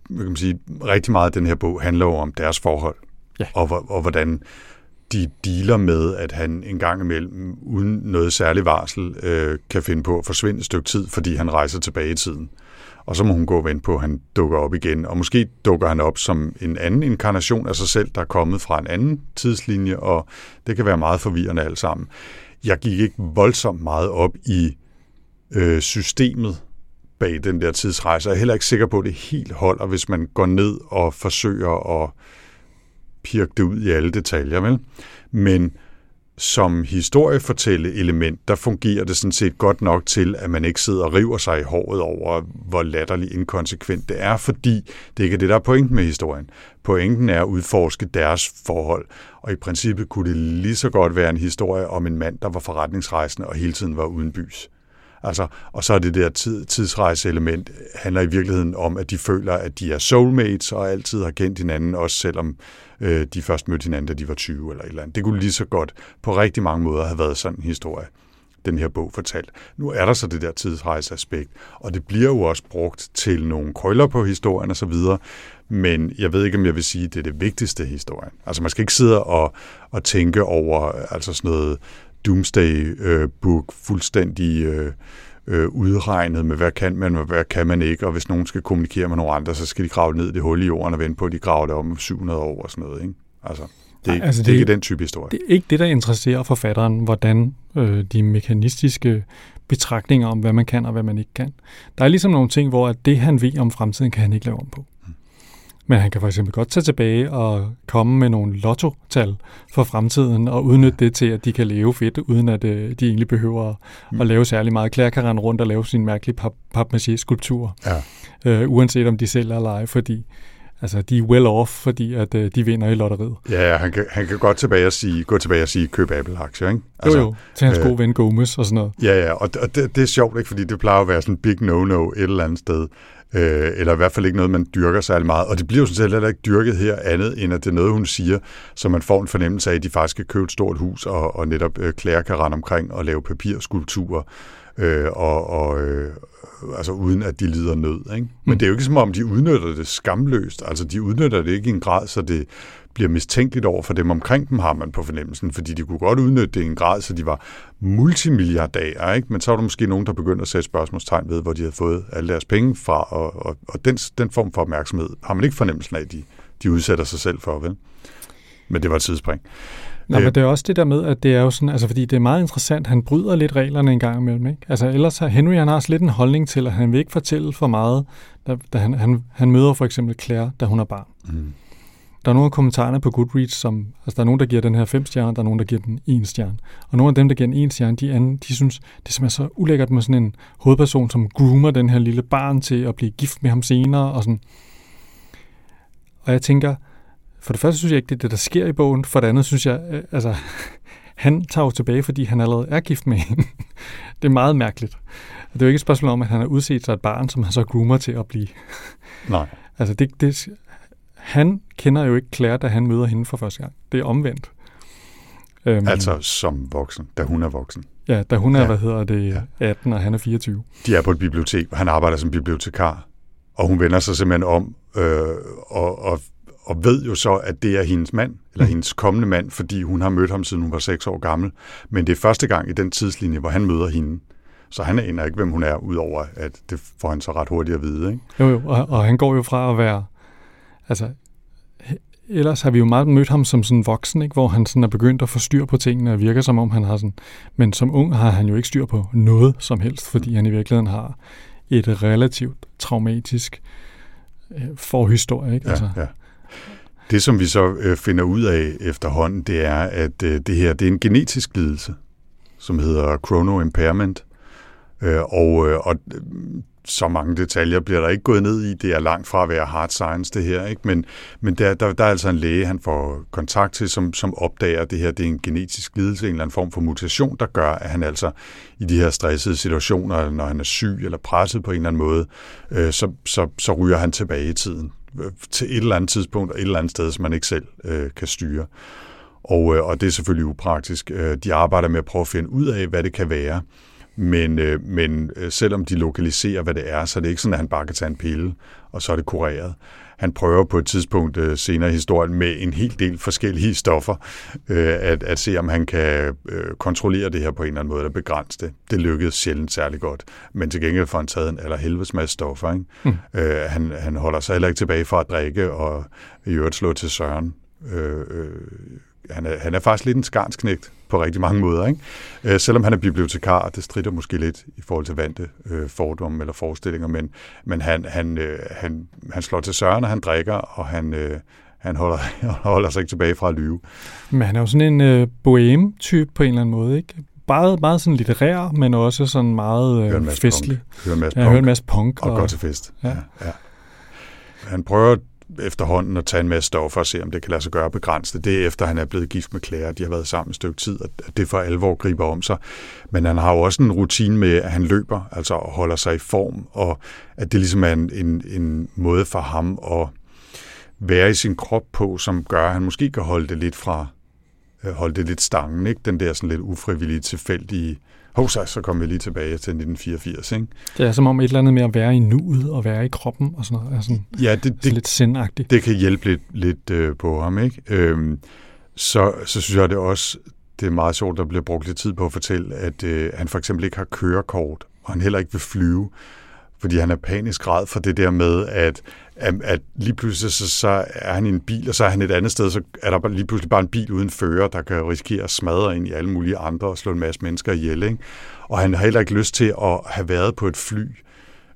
kan man sige, rigtig meget af den her bog handler om deres forhold. Ja. Og, og hvordan... de dealer med, at han en gang imellem, uden noget særlig varsel, øh, kan finde på at forsvinde et stykke tid, fordi han rejser tilbage i tiden. Og så må hun gå og vente på, at han dukker op igen. Og måske dukker han op som en anden inkarnation af sig selv, der er kommet fra en anden tidslinje, og det kan være meget forvirrende alt sammen. Jeg gik ikke voldsomt meget op i øh, systemet bag den der tidsrejse. Jeg er heller ikke sikker på, at det helt holder, hvis man går ned og forsøger at pirke det ud i alle detaljer, vel? Men som historiefortælleelement, der fungerer det sådan set godt nok til, at man ikke sidder og river sig i håret over, hvor latterligt inkonsekvent det er, fordi det ikke er det, der er pointen med historien. Pointen er at udforske deres forhold, og i princippet kunne det lige så godt være en historie om en mand, der var forretningsrejsende og hele tiden var uden bys. Altså, og så er det der tid, tidsrejseelement handler i virkeligheden om, at de føler, at de er soulmates og altid har kendt hinanden, også selvom øh, de først mødte hinanden, da de var tyve eller et eller andet. Det kunne lige så godt på rigtig mange måder have været sådan en historie, den her bog fortalt. Nu er der så det der tidsrejseaspekt, og det bliver jo også brugt til nogle krøller på historien og så videre, men jeg ved ikke, om jeg vil sige, at det er det vigtigste historien. Altså, man skal ikke sidde og, og tænke over altså sådan noget Doomsday-book, øh, fuldstændig øh, øh, udregnet med, hvad kan man, og hvad kan man ikke, og hvis nogen skal kommunikere med nogle andre, så skal de grave ned i det hul i jorden og vente på, at de graver det om syv hundrede år og sådan noget, ikke? Altså, det er, Ej, altså det, det er ikke den type historie. Det er ikke det, der interesserer forfatteren, hvordan øh, de mekanistiske betragtninger om, hvad man kan og hvad man ikke kan. Der er ligesom nogle ting, hvor det, han ved om fremtiden, kan han ikke lave om på. Men han kan for eksempel godt tage tilbage og komme med nogle lottotal for fremtiden og udnytte det til, at de kan leve fedt, uden at øh, de egentlig behøver at, mm. at lave særlig meget. Claire kan rende rundt og lave sine mærkelige papmaché-skulpturer, ja. øh, uanset om de sælger eller ej, fordi altså, de er well off, fordi at, øh, de vinder i lotteriet. Ja, ja han, kan, han kan godt tilbage og sige, gå tilbage og sige, køb Apple-aktier, ikke? Altså, jo, jo, til hans øh, gode ven Gomes og sådan noget. Ja, ja, og, og det, det er sjovt, ikke? Fordi det plejer at være sådan en big no-no et eller andet sted. Eller i hvert fald ikke noget, man dyrker særlig meget. Og det bliver jo sådan set heller ikke dyrket her andet, end at det er noget, hun siger, så man får en fornemmelse af, at de faktisk kan købe et stort hus, og, og netop øh, Claire kan rende omkring og lave papirskulpturer, øh, og, og, øh, altså uden at de lider nød. Ikke? Men mm. det er jo ikke som om, de udnytter det skamløst. Altså, de udnytter det ikke i en grad, så det bliver mistænkeligt over for dem omkring dem, har man på fornemmelsen, fordi de kunne godt udnytte det i en grad, så de var multimilliardærer, ikke? Men så var der måske nogen, der begyndte at sætte spørgsmålstegn ved, hvor de havde fået alle deres penge fra, og, og, og den, den form for opmærksomhed har man ikke fornemmelsen af, at de, de udsætter sig selv for, vel? Men det var et tidsspring. Nej, men det er også det der med, at det er jo sådan, altså fordi det er meget interessant, han bryder lidt reglerne en gang imellem, ikke? Altså ellers har Henry, han har også lidt en holdning til, at han vil ikke fortælle for meget, da, da han, han, han møder for eksempel Claire, da hun er barn. Mm. Der er nogle af kommentarerne på Goodreads, som, altså der er nogen, der giver den her fem stjerner, der er nogen, der giver den en stjerne. Og nogle af dem, der giver den en stjerne, de anden, de synes, det er simpelthen så ulækkert med sådan en hovedperson, som groomer den her lille barn til at blive gift med ham senere, og sådan. Og jeg tænker, for det første synes jeg ikke, det er det, der sker i bogen, for det andet synes jeg, øh, altså, han tager jo tilbage, fordi han allerede er gift med hende. Det er meget mærkeligt. Det er jo ikke et spørgsmål om, at han har udset sig et barn, som han så groomer til at blive. Nej. Altså, det, det, han kender jo ikke Claire, da han møder hende for første gang. Det er omvendt. Øhm, altså som voksen, da hun er voksen. Ja, da hun er, ja. hvad hedder det, atten, og han er fireogtyve. De er på et bibliotek, han arbejder som bibliotekar, og hun vender sig simpelthen om, øh, og, og, og ved jo så, at det er hendes mand, eller mm. hendes kommende mand, fordi hun har mødt ham, siden hun var seks år gammel. Men det er første gang i den tidslinje, hvor han møder hende. Så han aner ikke, hvem hun er, udover at det får han så ret hurtigt at vide, ikke? Jo, jo, og, og han går jo fra at være... Altså, ellers har vi jo meget mødt ham som sådan voksen, ikke? Hvor han sådan er begyndt at få styr på tingene, og virker som om han har sådan... Men som ung har han jo ikke styr på noget som helst, fordi han i virkeligheden har et relativt traumatisk øh, forhistorie, ikke? Altså. Ja, ja. Det, som vi så øh, finder ud af efterhånden, det er, at øh, det her det er en genetisk lidelse, som hedder Chrono Impairment, øh, og, øh, og øh, så mange detaljer bliver der ikke gået ned i. Det er langt fra at være hard science, det her, ikke? Men, men der, der, der er altså en læge, han får kontakt til, som, som opdager, at det her det er en genetisk lidelse, en eller anden form for mutation, der gør, at han altså i de her stressede situationer, når han er syg eller presset på en eller anden måde, øh, så, så, så ryger han tilbage i tiden øh, til et eller andet tidspunkt og et eller andet sted, som man ikke selv øh, kan styre. Og, øh, og det er selvfølgelig upraktisk. De arbejder med at prøve at finde ud af, hvad det kan være. Men, øh, men selvom de lokaliserer, hvad det er, så er det ikke sådan, at han bare kan tage en pille, og så er det kureret. Han prøver på et tidspunkt øh, senere i historien med en hel del forskellige stoffer, øh, at, at se, om han kan øh, kontrollere det her på en eller anden måde, eller begrænse det. Det lykkedes sjældent særlig godt, men til gengæld får han taget en allerhelvedes masse stoffer. Ikke? Mm. Øh, han, han holder sig heller ikke tilbage fra at drikke, og i øvrigt slå til Søren. Øh, øh, Han er, han er faktisk lidt en skarnsknægt på rigtig mange måder, ikke? Øh, selvom han er bibliotekar, og det strider måske lidt i forhold til vante øh, fordomme eller forestillinger, men, men han, han, øh, han, han slår til Søren, og han drikker, og han, øh, han holder, holder sig ikke tilbage fra at lyve. Men han er jo sådan en øh, bohème-type på en eller anden måde, ikke? Bare, meget sådan litterær, men også sådan meget øh, festlig. Hører en masse punk. Ja, hører en masse punk. Og, og går til fest. Ja. Ja, ja. Han prøver efterhånden at tage en masse stoffer og se, om det kan lade sig gøre begrænset. Det er efter, han er blevet gift med Claire. De har været sammen et stykke tid, og det for alvor griber om sig. Men han har jo også en rutine med, at han løber, altså holder sig i form, og at det ligesom er en, en, en måde for ham at være i sin krop på, som gør, at han måske kan holde det lidt fra, holde det lidt stangen, ikke? Den der sådan lidt ufrivillige, tilfældige hov, så, så kommer vi lige tilbage til nitten fireogfirs, ikke? Det er som om et eller andet med at være i nuet og være i kroppen og sådan noget. Altså, ja, det, det, lidt sindagtigt. Det kan hjælpe lidt, lidt øh, på ham, ikke? Øhm, så, så synes jeg det også, det er meget sjovt, der bliver brugt lidt tid på at fortælle, at øh, han for eksempel ikke har kørekort, og han heller ikke vil flyve, fordi han er panisk ræd for det der med, at, at, at lige pludselig så, så er han i en bil, og så er han et andet sted, så er der lige pludselig bare en bil uden fører, der kan risikere at smadre ind i alle mulige andre og slå en masse mennesker ihjel, ikke? Og han har heller ikke lyst til at have været på et fly,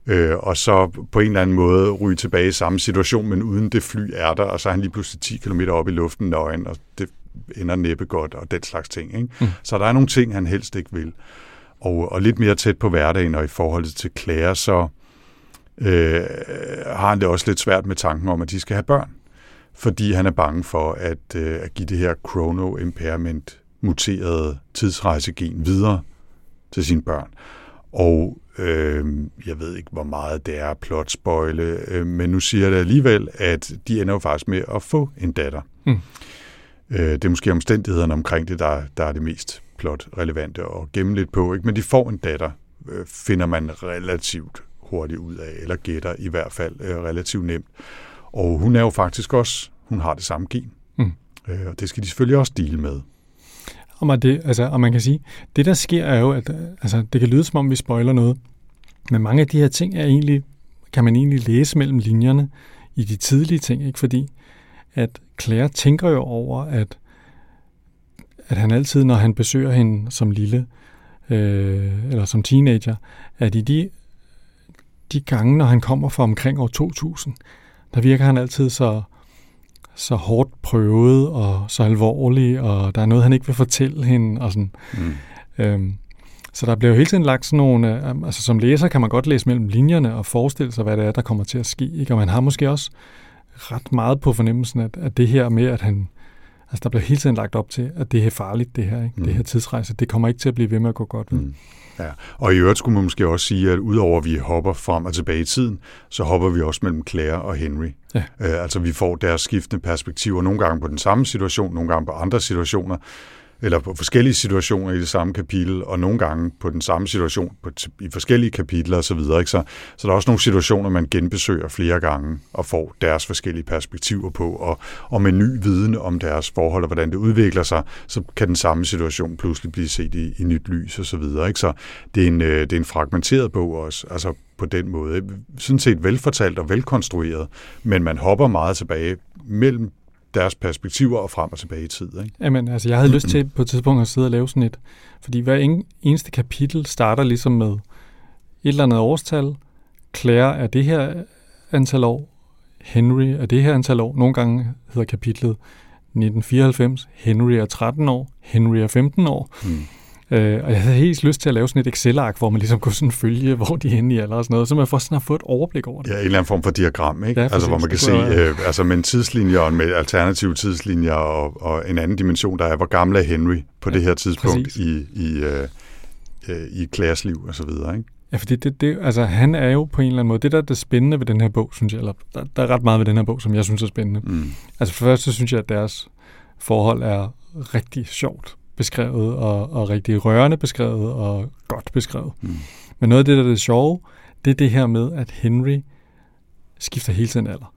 øh, og så på en eller anden måde ryge tilbage i samme situation, men uden det fly er der, og så er han lige pludselig ti kilometer oppe i luften nøgen, og det ender næppe godt, og den slags ting, ikke? Mm. Så der er nogle ting, han helst ikke vil. Og, og lidt mere tæt på hverdagen, og i forhold til Claire, så øh, har han det også lidt svært med tanken om, at de skal have børn. Fordi han er bange for at, øh, at give det her Chrono Impairment muterede tidsrejsegen videre til sine børn. Og øh, jeg ved ikke, hvor meget det er plotspoile, øh, men nu siger det alligevel, at de ender jo faktisk med at få en datter. Mm. Øh, det er måske omstændighederne omkring det, der, der er det mest plot relevante og gemme lidt på, ikke? Men de får en datter, øh, finder man relativt hurtigt ud af, eller gætter i hvert fald øh, relativt nemt. Og hun er jo faktisk også, hun har det samme gen, mm. øh, og det skal de selvfølgelig også dele med. Og man, det, altså, og man kan sige, det der sker er jo, at altså, det kan lyde som om vi spoiler noget, men mange af de her ting er egentlig, kan man egentlig læse mellem linjerne i de tidlige ting, ikke? Fordi at Claire tænker jo over, at at han altid, når han besøger hende som lille, øh, eller som teenager, at i de, de gange, når han kommer fra omkring år to tusind, der virker han altid så, så hårdt prøvet, og så alvorlig, og der er noget, han ikke vil fortælle hende, og sådan. Mm. Øhm, så der bliver jo hele tiden lagt sådan nogle, altså som læser kan man godt læse mellem linjerne, og forestille sig, hvad det er, der kommer til at ske, ikke? Og man har måske også ret meget på fornemmelsen, at, at det her med, at han Altså der bliver hele tiden lagt op til, at det er farligt det her, ikke? Mm. Det her tidsrejse, det kommer ikke til at blive ved med at gå godt ved. Mm. Ja. Og i øvrigt skulle man måske også sige, at udover at vi hopper frem og tilbage i tiden, så hopper vi også mellem Claire og Henry. Ja. Øh, altså vi får deres skiftende perspektiver, nogle gange på den samme situation, nogle gange på andre situationer, eller på forskellige situationer i det samme kapitel, og nogle gange på den samme situation på t- i forskellige kapitler osv. Så, så, så der er også nogle situationer, man genbesøger flere gange og får deres forskellige perspektiver på, og, og med ny viden om deres forhold og hvordan det udvikler sig, så kan den samme situation pludselig blive set i, i nyt lys osv. Så, videre, så det, er en, det er en fragmenteret bog også, altså på den måde. Sådan set velfortalt og velkonstrueret, men man hopper meget tilbage mellem deres perspektiver og frem og tilbage i tid. Ikke? Jamen, altså jeg havde lyst til på et tidspunkt at sidde og lave sådan et, fordi hver eneste kapitel starter ligesom med et eller andet årstal. Claire er det her antal år, Henry er det her antal år. Nogle gange hedder kapitlet nitten fireoghalvfems, Henry er tretten år, Henry er femten år. Mm. Øh, og jeg havde helt lyst til at lave sådan et Excel-ark, hvor man ligesom kunne sådan følge, hvor de er henne i alderen og sådan noget, så man får sådan at få et overblik over det. Ja, en eller anden form for diagram, ikke? Ja, altså hvor man kan se, øh, altså med en tidslinje og med alternative tidslinjer og, og en anden dimension, der er, hvor gammel er Henry på ja, det her tidspunkt præcis. i, i, øh, øh, i Claires liv og så videre, ikke? Ja, fordi det, det, altså, han er jo på en eller anden måde, det der er det spændende ved den her bog, synes jeg, eller der, der er ret meget ved den her bog, som jeg synes er spændende. Mm. Altså for først så synes jeg, at deres forhold er rigtig sjovt beskrevet, og, og rigtig rørende beskrevet, og godt beskrevet. Mm. Men noget af det, der er det sjove, det er det her med, at Henry skifter hele tiden alder.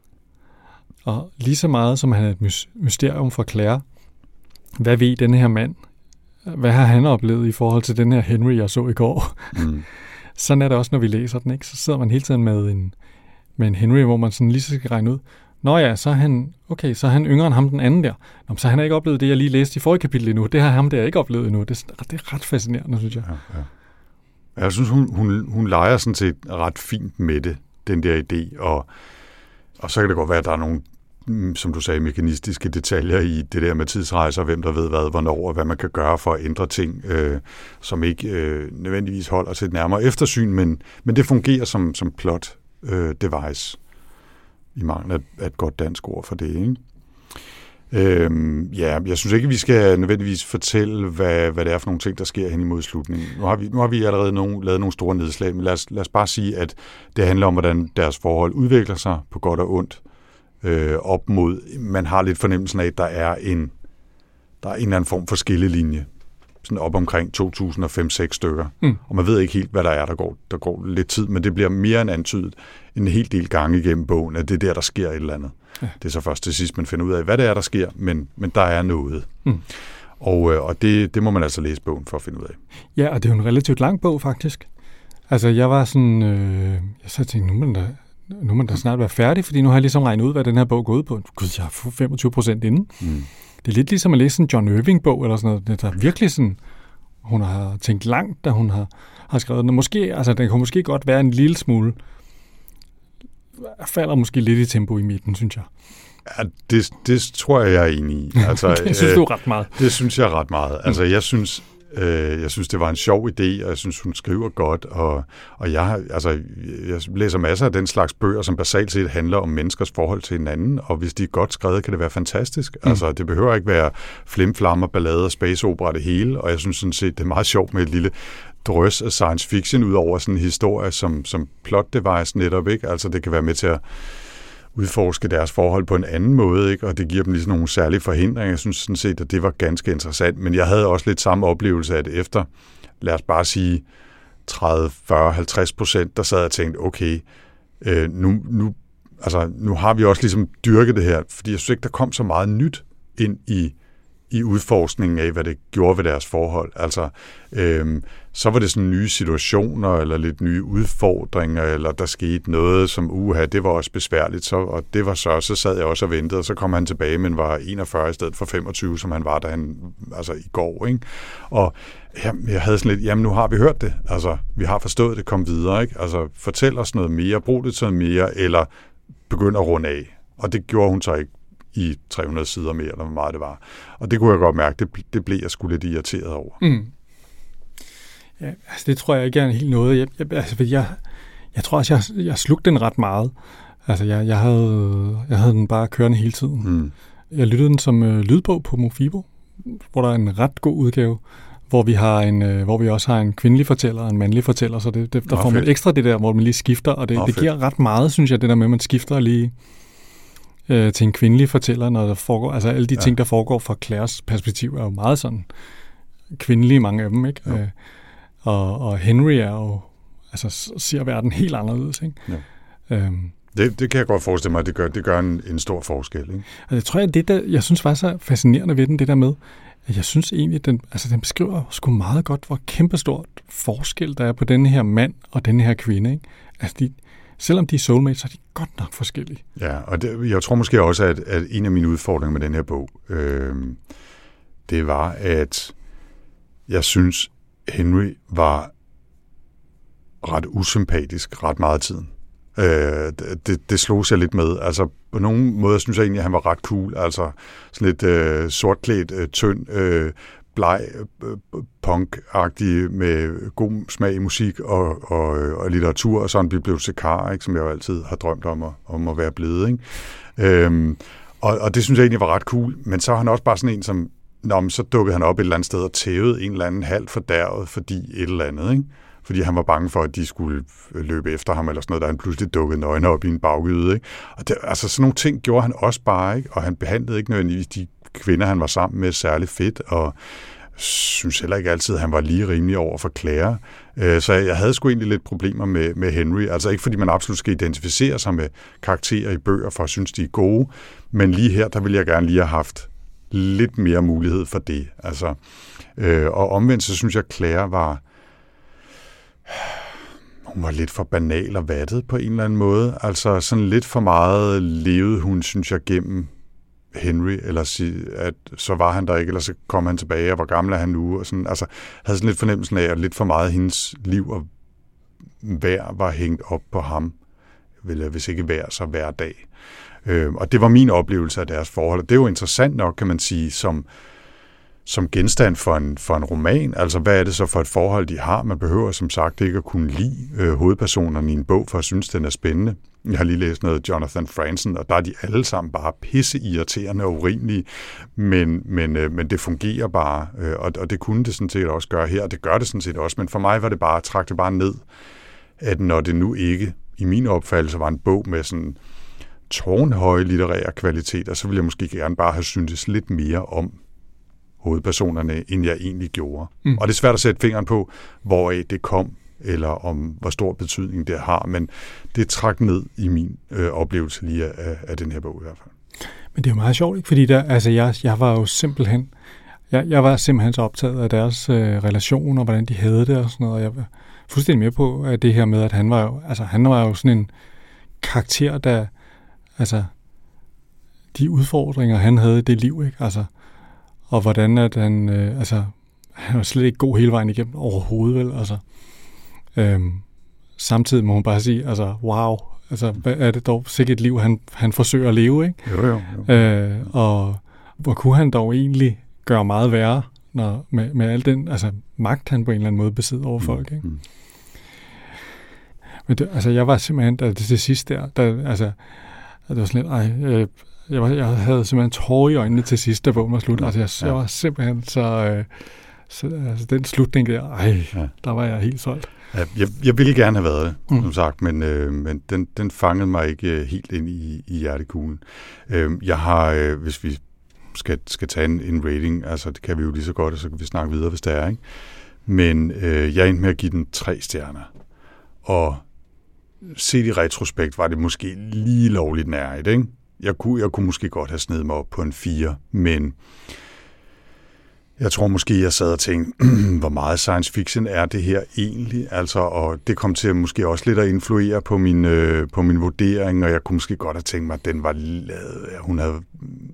Og lige så meget, som han er et mysterium for Claire, hvad ved denne her mand? Hvad har han oplevet i forhold til den her Henry, jeg så i går? Mm. Sådan er det også, når vi læser den, ikke? Så sidder man hele tiden med en, med en Henry, hvor man sådan lige så skal regne ud, nå ja, så er han, okay, så er han yngre end ham den anden der. Nå, så han har ikke oplevet det, jeg lige læste i forrige kapitel endnu. Det har ham der ikke oplevet endnu. Det er, det er ret fascinerende, synes jeg. Ja, ja. Jeg synes, hun, hun, hun leger sådan set ret fint med det, den der idé. Og, og så kan det godt være, at der er nogle, som du sagde, mekanistiske detaljer i det der med tidsrejser, hvem der ved hvad, hvornår, og hvad man kan gøre for at ændre ting, øh, som ikke øh, nødvendigvis holder til et nærmere eftersyn, men, men det fungerer som, som plot øh, device. I mangel af et godt dansk ord for det, ikke? Øhm, ja, jeg synes ikke, vi skal nødvendigvis fortælle, hvad, hvad det er for nogle ting, der sker hen imod slutningen. Nu har vi, nu har vi allerede nogle, lavet nogle store nedslag, men lad os, lad os bare sige, at det handler om, hvordan deres forhold udvikler sig på godt og ondt øh, op mod. Man har lidt fornemmelsen af, at der er en, der er en eller anden form for skillelinje, sådan op omkring to tusind og fem til seks stykker. Mm. Og man ved ikke helt, hvad der er, der går, der går lidt tid, men det bliver mere end antydet en hel del gange igennem bogen, at det er der, der sker et eller andet. Ja. Det er så først til sidst, man finder ud af, hvad det er, der sker, men, men der er noget. Mm. Og, og det, det må man altså læse bogen for at finde ud af. Ja, og det er jo en relativt lang bog, faktisk. Altså, jeg var sådan, øh, jeg så tænkte, nu må den da, nu må den da snart være færdig, fordi nu har jeg ligesom regnet ud, hvad den her bog går ud på. Gud, jeg har femogtyve procent inden. Mm. Det er lidt ligesom at læse en John Irving-bog, eller sådan noget, der er virkelig sådan, hun har tænkt langt, da hun har, har skrevet den. Måske, altså, den kunne måske godt være en lille smule, falder måske lidt i tempo i midten, synes jeg. Ja, det, det tror jeg, jeg er enig i. Altså, det synes du ret meget. Det synes jeg ret meget. Altså, jeg synes, øh, jeg synes det var en sjov idé, og jeg synes, hun skriver godt, og, og jeg, altså, jeg læser masser af den slags bøger, som basalt set handler om menneskers forhold til hinanden, og hvis de er godt skrevet, kan det være fantastisk. Mm. Altså, det behøver ikke være flimflammer, ballader, space-opera, det hele, og jeg synes sådan set, det er meget sjovt med et lille drøs af science fiction ud over sådan en historie som, som plot device netop, ikke? Altså det kan være med til at udforske deres forhold på en anden måde, ikke? Og det giver dem lige sådan nogle særlige forhindringer. Jeg synes sådan set, at det var ganske interessant, men jeg havde også lidt samme oplevelse af det efter, lad os bare sige tredive, fyrre, halvtreds procent, der sad og tænkte, okay, øh, nu, nu, altså, nu har vi også ligesom dyrket det her, fordi jeg synes ikke, der kom så meget nyt ind i i udforskningen af, hvad det gjorde ved deres forhold. Altså, øhm, så var det sådan nye situationer, eller lidt nye udfordringer, eller der skete noget, som uha, det var også besværligt, så, og det var så, så sad jeg også og ventede, og så kom han tilbage, men var enogfyrre i stedet for femogtyve, som han var, da han, altså i går, ikke? Og jamen, jeg havde sådan lidt, jamen nu har vi hørt det, altså, vi har forstået det, kom videre, ikke? Altså, fortæl os noget mere, brug det til noget mere, eller begynd at runde af. Og det gjorde hun så ikke i tre hundrede sider mere, eller hvor meget det var. Og det kunne jeg godt mærke, det, det blev jeg sgu lidt irriteret over. Mm. Ja, altså det tror jeg ikke er helt noget. Jeg, jeg, altså, jeg, jeg tror også, jeg, jeg slugte den ret meget. Altså jeg, jeg, havde, jeg havde den bare kørende hele tiden. Mm. Jeg lyttede den som øh, lydbog på Mofibo, hvor der er en ret god udgave, hvor vi har en, øh, hvor vi også har en kvindelig fortæller og en mandlig fortæller, så det, det, der Nå, får man fedt. Ekstra det der, hvor man lige skifter, og det, Nå, det giver ret meget, synes jeg, det der med, at man skifter lige øh, til en kvindelig fortæller, når der foregår, altså alle de ja. ting, der foregår fra Claires perspektiv, er jo meget sådan kvindelige, mange af dem, ikke? Ja. Øh, og, og Henry er jo, altså ser verden helt anderledes, ikke? Ja. Øhm, Det, det kan jeg godt forestille mig, at det gør, det gør en, en stor forskel. Ikke? Altså, jeg tror, at det der, jeg synes var så fascinerende ved den, det der med, at jeg synes egentlig, den, altså den beskriver sgu meget godt, hvor kæmpestort forskel der er på denne her mand og denne her kvinde. Ikke? Altså, de, selvom de er soulmates, så er de godt nok forskellige. Ja, og det, jeg tror måske også, at, at en af mine udfordringer med den her bog, øh, det var, at jeg synes, Henry var ret usympatisk ret meget af tiden. Øh, det, det slog sig lidt med. Altså, på nogen måde synes jeg egentlig, at han var ret cool. Altså, sådan lidt øh, sortklædt, øh, tynd, øh, bleg, øh, punk-agtig, med god smag i musik og, og, og litteratur, og sådan en bibliotekar, ikke, som jeg jo altid har drømt om at, om at være blevet. Ikke? Øh, og, og det synes jeg egentlig var ret cool. Men så er han også bare sådan en, som nå, men så dukkede han op et eller andet sted og tævede en eller anden halvt fordærvet, fordi et eller andet, ikke? Fordi han var bange for, at de skulle løbe efter ham, eller sådan noget, da han pludselig dukkede nøgne op i en baggyde. Ikke? Og det, altså sådan nogle ting gjorde han også bare, ikke? Og han behandlede ikke nødvendigvis de kvinder, han var sammen med, særlig fedt, og synes heller ikke altid, at han var lige rimelig over for Claire. Så jeg havde sgu egentlig lidt problemer med, med Henry. Altså ikke fordi man absolut skal identificere sig med karakterer i bøger, for at synes, de er gode, men lige her, der ville jeg gerne lige have haft lidt mere mulighed for det. Altså, øh, og omvendt, så synes jeg, at Claire var hun var lidt for banal og vattet på en eller anden måde. Altså sådan lidt for meget levede hun, synes jeg, gennem Henry, eller at så var han der ikke, eller så kom han tilbage, og hvor gammel er han nu? Og sådan, altså havde sådan lidt fornemmelsen af, at lidt for meget hendes liv og vær var hængt op på ham. Hvis ikke vær, så hver dag. Og det var min oplevelse af deres forhold. Det er jo interessant nok, kan man sige, som som genstand for en, for en roman. Altså, hvad er det så for et forhold, de har? Man behøver som sagt ikke at kunne lide øh, hovedpersonerne i en bog, for at synes, den er spændende. Jeg har lige læst noget Jonathan Franzen, og der er de alle sammen bare pisseirriterende og urimelige, men, men, øh, men det fungerer bare, øh, og, og det kunne det sådan set også gøre her, og det gør det sådan set også, men for mig var det bare, trak det bare ned, at når det nu ikke, i min opfattelse, var en bog med sådan tårnhøje litterære kvaliteter, så ville jeg måske gerne bare have syntes lidt mere om hovedpersonerne, end jeg egentlig gjorde. Mm. Og det er svært at sætte fingeren på, hvoraf det kom, eller om hvor stor betydning det har, men det trak ned i min øh, oplevelse lige af, af den her bog i hvert fald. Men det er jo meget sjovt, ikke? Fordi der, altså jeg, jeg var jo simpelthen, jeg, jeg var simpelthen så optaget af deres øh, relation, og hvordan de havde det og sådan noget, og jeg var fuldstændig med på at det her med, at han var jo, altså han var jo sådan en karakter, der, altså de udfordringer, han havde i det liv, ikke? Altså og hvordan at han, øh, altså, han var slet ikke god hele vejen igennem overhovedet, vel, altså. Øhm, samtidig må man bare sige, altså, wow, altså, hvad er det dog sikkert et liv, han, han forsøger at leve, ikke? Jo, jo, jo. Øh, og hvor kunne han dog egentlig gøre meget værre, når, med, med al den, altså, magt, han på en eller anden måde besidder over folk, ikke? Mm. Men det, altså, jeg var simpelthen, da det, det sidste der, der, altså, det var sådan lidt, ej, øh, Jeg, var, jeg havde simpelthen tårer i øjnene til sidst, da bogen var slut. Altså, jeg, ja. jeg var simpelthen så, øh, så... Altså, den slutning der, ej, ja. der var jeg helt solgt. Ja, jeg, jeg ville gerne have været det, mm. som sagt, men, øh, men den, den fangede mig ikke helt ind i, i hjertekuglen. Øh, jeg har, øh, hvis vi skal, skal tage en, en rating, altså det kan vi jo lige så godt, og så kan vi snakke videre, hvis der er, ikke? Men øh, jeg endte med at give den tre stjerner. Og set i retrospekt var det måske lige lovligt nærigt, ikke? Jeg kunne, jeg kunne måske godt have snedet mig op på en fire, men jeg tror måske, jeg sad og tænkte, hvor meget science fiction er det her egentlig? Altså, og det kom til måske også lidt at influere på min, øh, på min vurdering, og jeg kunne måske godt have tænkt mig, at den var lavet, hun havde,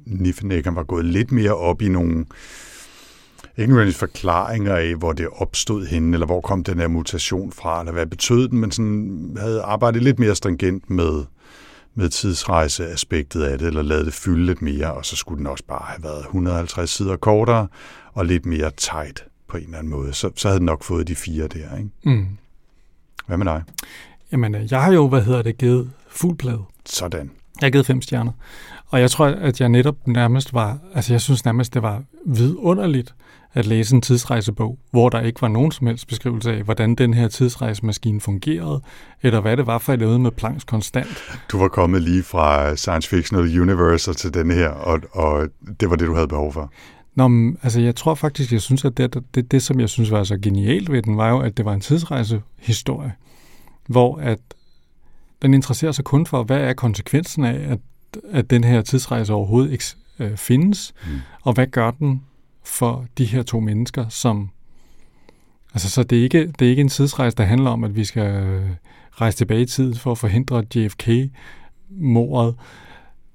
Niffenegger var gået lidt mere op i nogle ikke forklaringer af, hvor det opstod henne, eller hvor kom den her mutation fra, eller hvad betød den, men sådan havde arbejdet lidt mere stringent med med tidsrejseaspektet af det, eller lade det fylde lidt mere, og så skulle den også bare have været et hundrede og halvtreds sider kortere, og lidt mere tight på en eller anden måde. Så, så havde den nok fået de fire der, ikke? Mm. Hvad med dig? Jamen, jeg har jo, hvad hedder det, givet fuld plade. Sådan. Jeg har givet fem stjerner. Og jeg tror, at jeg netop nærmest var, altså jeg synes nærmest, det var vidunderligt at læse en tidsrejsebog, hvor der ikke var nogen som helst beskrivelse af, hvordan den her tidsrejsemaskine fungerede, eller hvad det var for et øde med Plancks konstant. Du var kommet lige fra science fictional universe til den her, og, og det var det, du havde behov for. Nå, men, altså jeg tror faktisk, jeg synes, at det, det, det, som jeg synes var så genialt ved den, var jo, at det var en tidsrejsehistorie, hvor at den interesserer sig kun for, hvad er konsekvensen af, at, at den her tidsrejse overhovedet ikke øh, findes, mm. og hvad gør den for de her to mennesker, som... Altså, så det er ikke, det er ikke en tidsrejse, der handler om, at vi skal rejse tilbage i tiden for at forhindre J F K-mordet.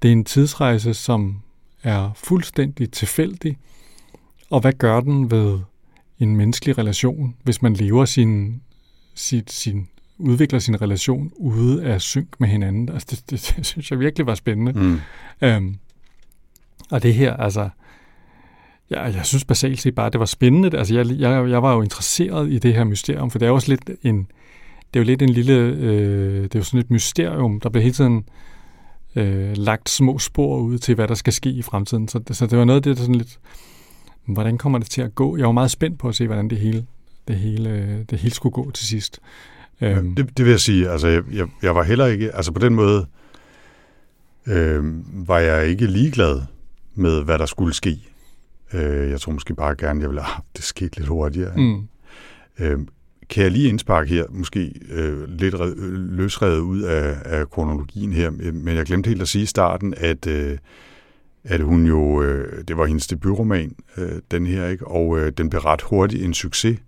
Det er en tidsrejse, som er fuldstændig tilfældig, og hvad gør den ved en menneskelig relation, hvis man lever sin... sit, sin udvikler sin relation ude af synk med hinanden. Altså, det, det, det synes jeg virkelig var spændende. Mm. Øhm, og det her, altså, jeg, jeg synes basalt set bare, det var spændende. Altså, jeg, jeg, jeg var jo interesseret i det her mysterium, for det er jo også lidt en, det er jo lidt en lille, øh, det er jo sådan et mysterium, der bliver hele tiden øh, lagt små spor ud til, hvad der skal ske i fremtiden. Så, så det var noget af det, der sådan lidt, hvordan kommer det til at gå? Jeg var meget spændt på at se, hvordan det hele, det hele, det hele skulle gå til sidst. Ja, det, det vil jeg sige, altså jeg, jeg, jeg var heller ikke, altså på den måde øh, var jeg ikke ligeglad med, hvad der skulle ske. Øh, jeg tror måske bare gerne, jeg ville have, det skete lidt hurtigere. Mm. Øh, kan jeg lige indsparke her, måske øh, lidt red, løsredet ud af, af kronologien her, men jeg glemte helt at sige i starten, at, øh, at hun jo, øh, det var hendes debutroman, øh, den her, ikke, og øh, den blev ret hurtigt en succes.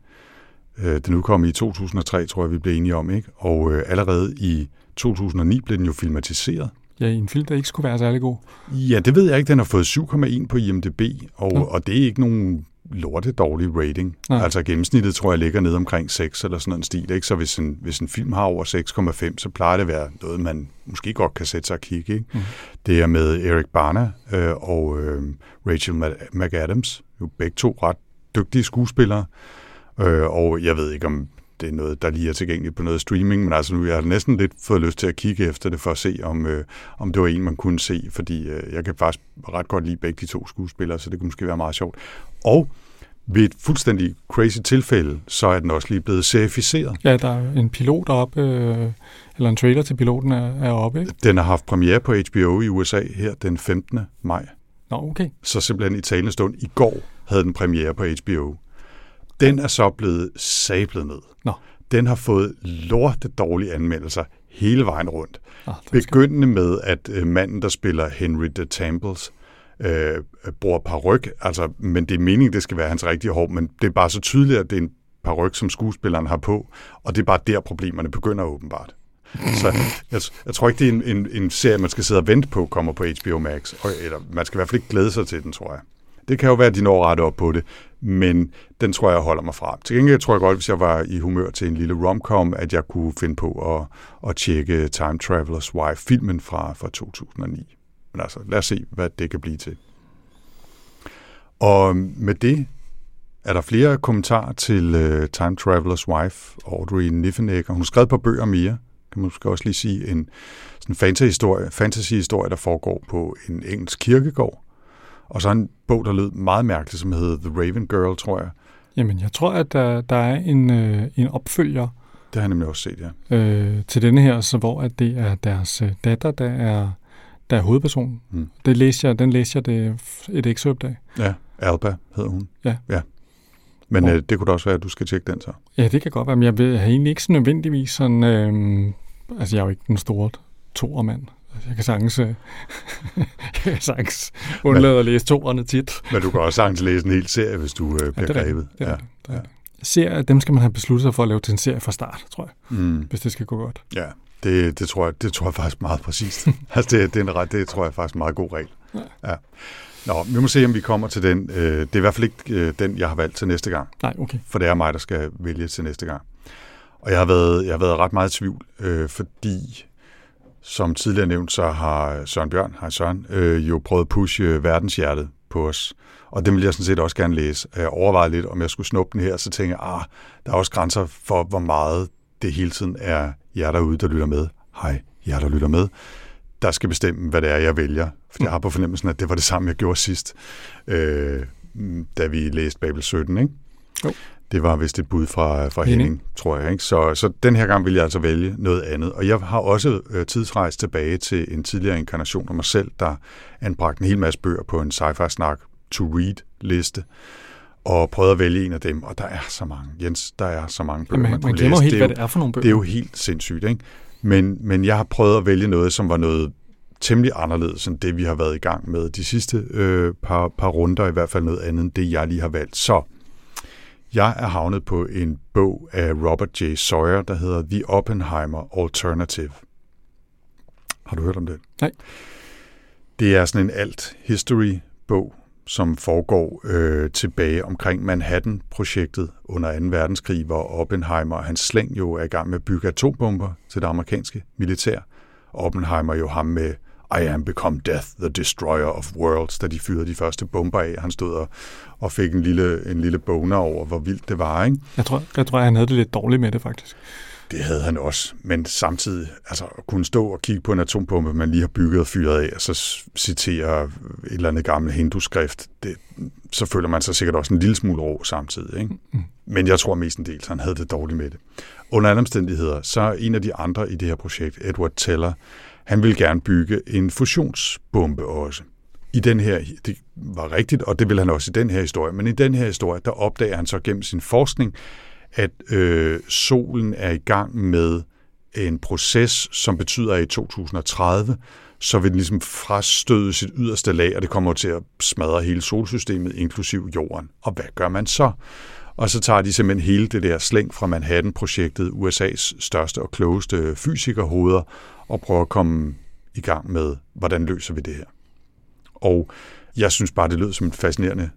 Den udkom i to tusind og tre, tror jeg, vi blev enige om, ikke? Og øh, allerede i to tusind og ni blev den jo filmatiseret. Ja, en film, der ikke skulle være særlig god. Ja, det ved jeg ikke. Den har fået syv komma en på I M D B, og, ja. og det er ikke nogen lortedårlig rating. Ja. Altså gennemsnittet, tror jeg, ligger ned omkring seks eller sådan en stil, ikke? Så hvis en, hvis en film har over seks komma fem, så plejer det at være noget, man måske godt kan sætte sig og kigge, ikke? Mm. Det er med Eric Bana øh, og øh, Rachel McAdams, jo begge to ret dygtige skuespillere. Øh, og jeg ved ikke, om det er noget, der lige er tilgængeligt på noget streaming, men altså nu jeg har næsten lidt fået lyst til at kigge efter det, for at se, om, øh, om det var en, man kunne se, fordi øh, jeg kan faktisk ret godt lide begge de to skuespillere, så det kunne måske være meget sjovt. Og ved et fuldstændig crazy tilfælde, så er den også lige blevet serificeret. Ja, der er en pilot op, øh, eller en trailer til piloten er, er oppe, ikke? Den har haft premiere på H B O i U S A her den femtende maj. Nå, okay. Så simpelthen i talende stund i går havde den premiere på H B O. Den er så blevet sablet ned. Nå. Den har fået lorte dårlige anmeldelser hele vejen rundt. Ah, begyndende med, at manden, der spiller Henry de Tambles, øh, bruger paryk. Altså, men det er meningen, det skal være hans rigtige hår, men det er bare så tydeligt, at det er en paryk, som skuespilleren har på, og det er bare der, problemerne begynder åbenbart. Så jeg, jeg tror ikke, det er en, en, en serie, man skal sidde og vente på, kommer på H B O Max. Og, eller man skal i hvert fald ikke glæde sig til den, tror jeg. Det kan jo være, at de når ret op på det, men den tror jeg holder mig fra. Til gengæld tror jeg godt, hvis jeg var i humør til en lille romcom, at jeg kunne finde på at, at tjekke Time Traveler's Wife-filmen fra, fra to tusind og ni. Men altså, lad os se, hvad det kan blive til. Og med det er der flere kommentarer til uh, Time Traveler's Wife, Audrey Niffenegger. Hun har skrevet på bøger mere, kan man måske også lige sige, en sådan fantasy-historie, fantasy-historie, der foregår på en engelsk kirkegård. Og så en bog, der lød meget mærkeligt, som hedder The Raven Girl, tror jeg. Jamen, jeg tror, at der, der er en, øh, en opfølger. Det har jeg nemlig også set, ja. Øh, til denne her, så hvor at det er deres datter, der er, der er hovedpersonen. Mm. Det læste jeg, den læste jeg det et ekscerpt af. Ja, Alba hedder hun. Ja. ja. Men og, øh, det kunne da også være, at du skal tjekke den så. Ja, det kan godt være, men jeg, ved, jeg har egentlig ikke så nødvendigvis sådan... Øh, altså, jeg er jo ikke den store toermand. Jeg kan sagtens, øh, jeg kan sagtens undlade men, at læse toerne tit. Men du kan også sagtens læse en hel serie, hvis du øh, bliver ja, grebet. Ja, ja. ja. Serier, dem skal man have besluttet sig for at lave til en serie fra start, tror jeg, mm. hvis det skal gå godt. Ja, det, det, tror, jeg, det tror jeg faktisk meget præcist. altså, det, det, er en ret, det tror jeg faktisk en meget god regel. Ja. Ja. Nå, vi må se, om vi kommer til den. Det er i hvert fald ikke den, jeg har valgt til næste gang. Nej, okay. For det er mig, der skal vælge til næste gang. Og jeg har været, jeg har været ret meget i tvivl, øh, fordi... Som tidligere nævnt, så har Søren Bjørn, hej Søren, øh, jo prøvet at pushe Verdenshjertet på os. Og det ville jeg sådan set også gerne læse. Jeg overvejede lidt, om jeg skulle snuppe den her, så tænkte jeg, ah, der er også grænser for, hvor meget det hele tiden er jer derude, der lytter med. Hej, jer der lytter med. der skal bestemme, hvad det er, jeg vælger. For jeg har på fornemmelsen, at det var det samme, jeg gjorde sidst, øh, da vi læste Babel sytten, ikke? Jo. Det var vist et bud fra, fra Henning. Henning, tror jeg. Ikke? Så, så den her gang vil jeg altså vælge noget andet. Og jeg har også øh, tidsrejst tilbage til en tidligere inkarnation af mig selv, der anbragte en hel masse bøger på en sci-fi-snak to-read-liste, og prøvede at vælge en af dem. Og der er så mange, Jens, der er så mange bøger, man, man, man kunne læse. Helt, det, er jo, det, er for nogle bøger. Det er jo helt sindssygt, ikke? Men, men jeg har prøvet at vælge noget, som var noget temmelig anderledes end det, vi har været i gang med de sidste øh, par, par runder, i hvert fald noget andet end det, jeg lige har valgt. Så jeg er havnet på en bog af Robert J. Sawyer, der hedder The Oppenheimer Alternative. Har du hørt om det? Nej. Det er sådan en alt-history-bog, som foregår øh, tilbage omkring Manhattan-projektet under anden verdenskrig, hvor Oppenheimer og hans slæng jo er i gang med at bygge atombomber til det amerikanske militær. Oppenheimer jo ham med I am become death, the destroyer of worlds, da de fyrede de første bomber af. Han stod og, og fik en lille, en lille boner over, hvor vildt det var, ikke? Jeg tror, jeg tror, han havde det lidt dårligt med det, faktisk. Det havde han også, men samtidig altså, at kunne stå og kigge på en atompumpe, man lige har bygget og fyret af, og så citere et eller andet gammelt hinduskrift, det, så føler man sig sikkert også en lille smule rå samtidig. Ikke? Mm. Men jeg tror mestendels, han havde det dårligt med det. Under alle omstændigheder, så er en af de andre i det her projekt, Edward Teller, han ville gerne bygge en fusionsbombe også. I den her, det var rigtigt, og det ville han også i den her historie, men i den her historie, der opdager han så gennem sin forskning, at øh, solen er i gang med en proces, som betyder, at i to tusind og tredive, så vil den ligesom frastøde sit yderste lag, og det kommer til at smadre hele solsystemet, inklusiv jorden. Og hvad gør man så? Og så tager de simpelthen hele det der slæng fra Manhattan-projektet, U S A's største og klogeste fysikerhoveder, og prøver at komme i gang med, hvordan løser vi det her? Og jeg synes bare, det lød som en fascinerende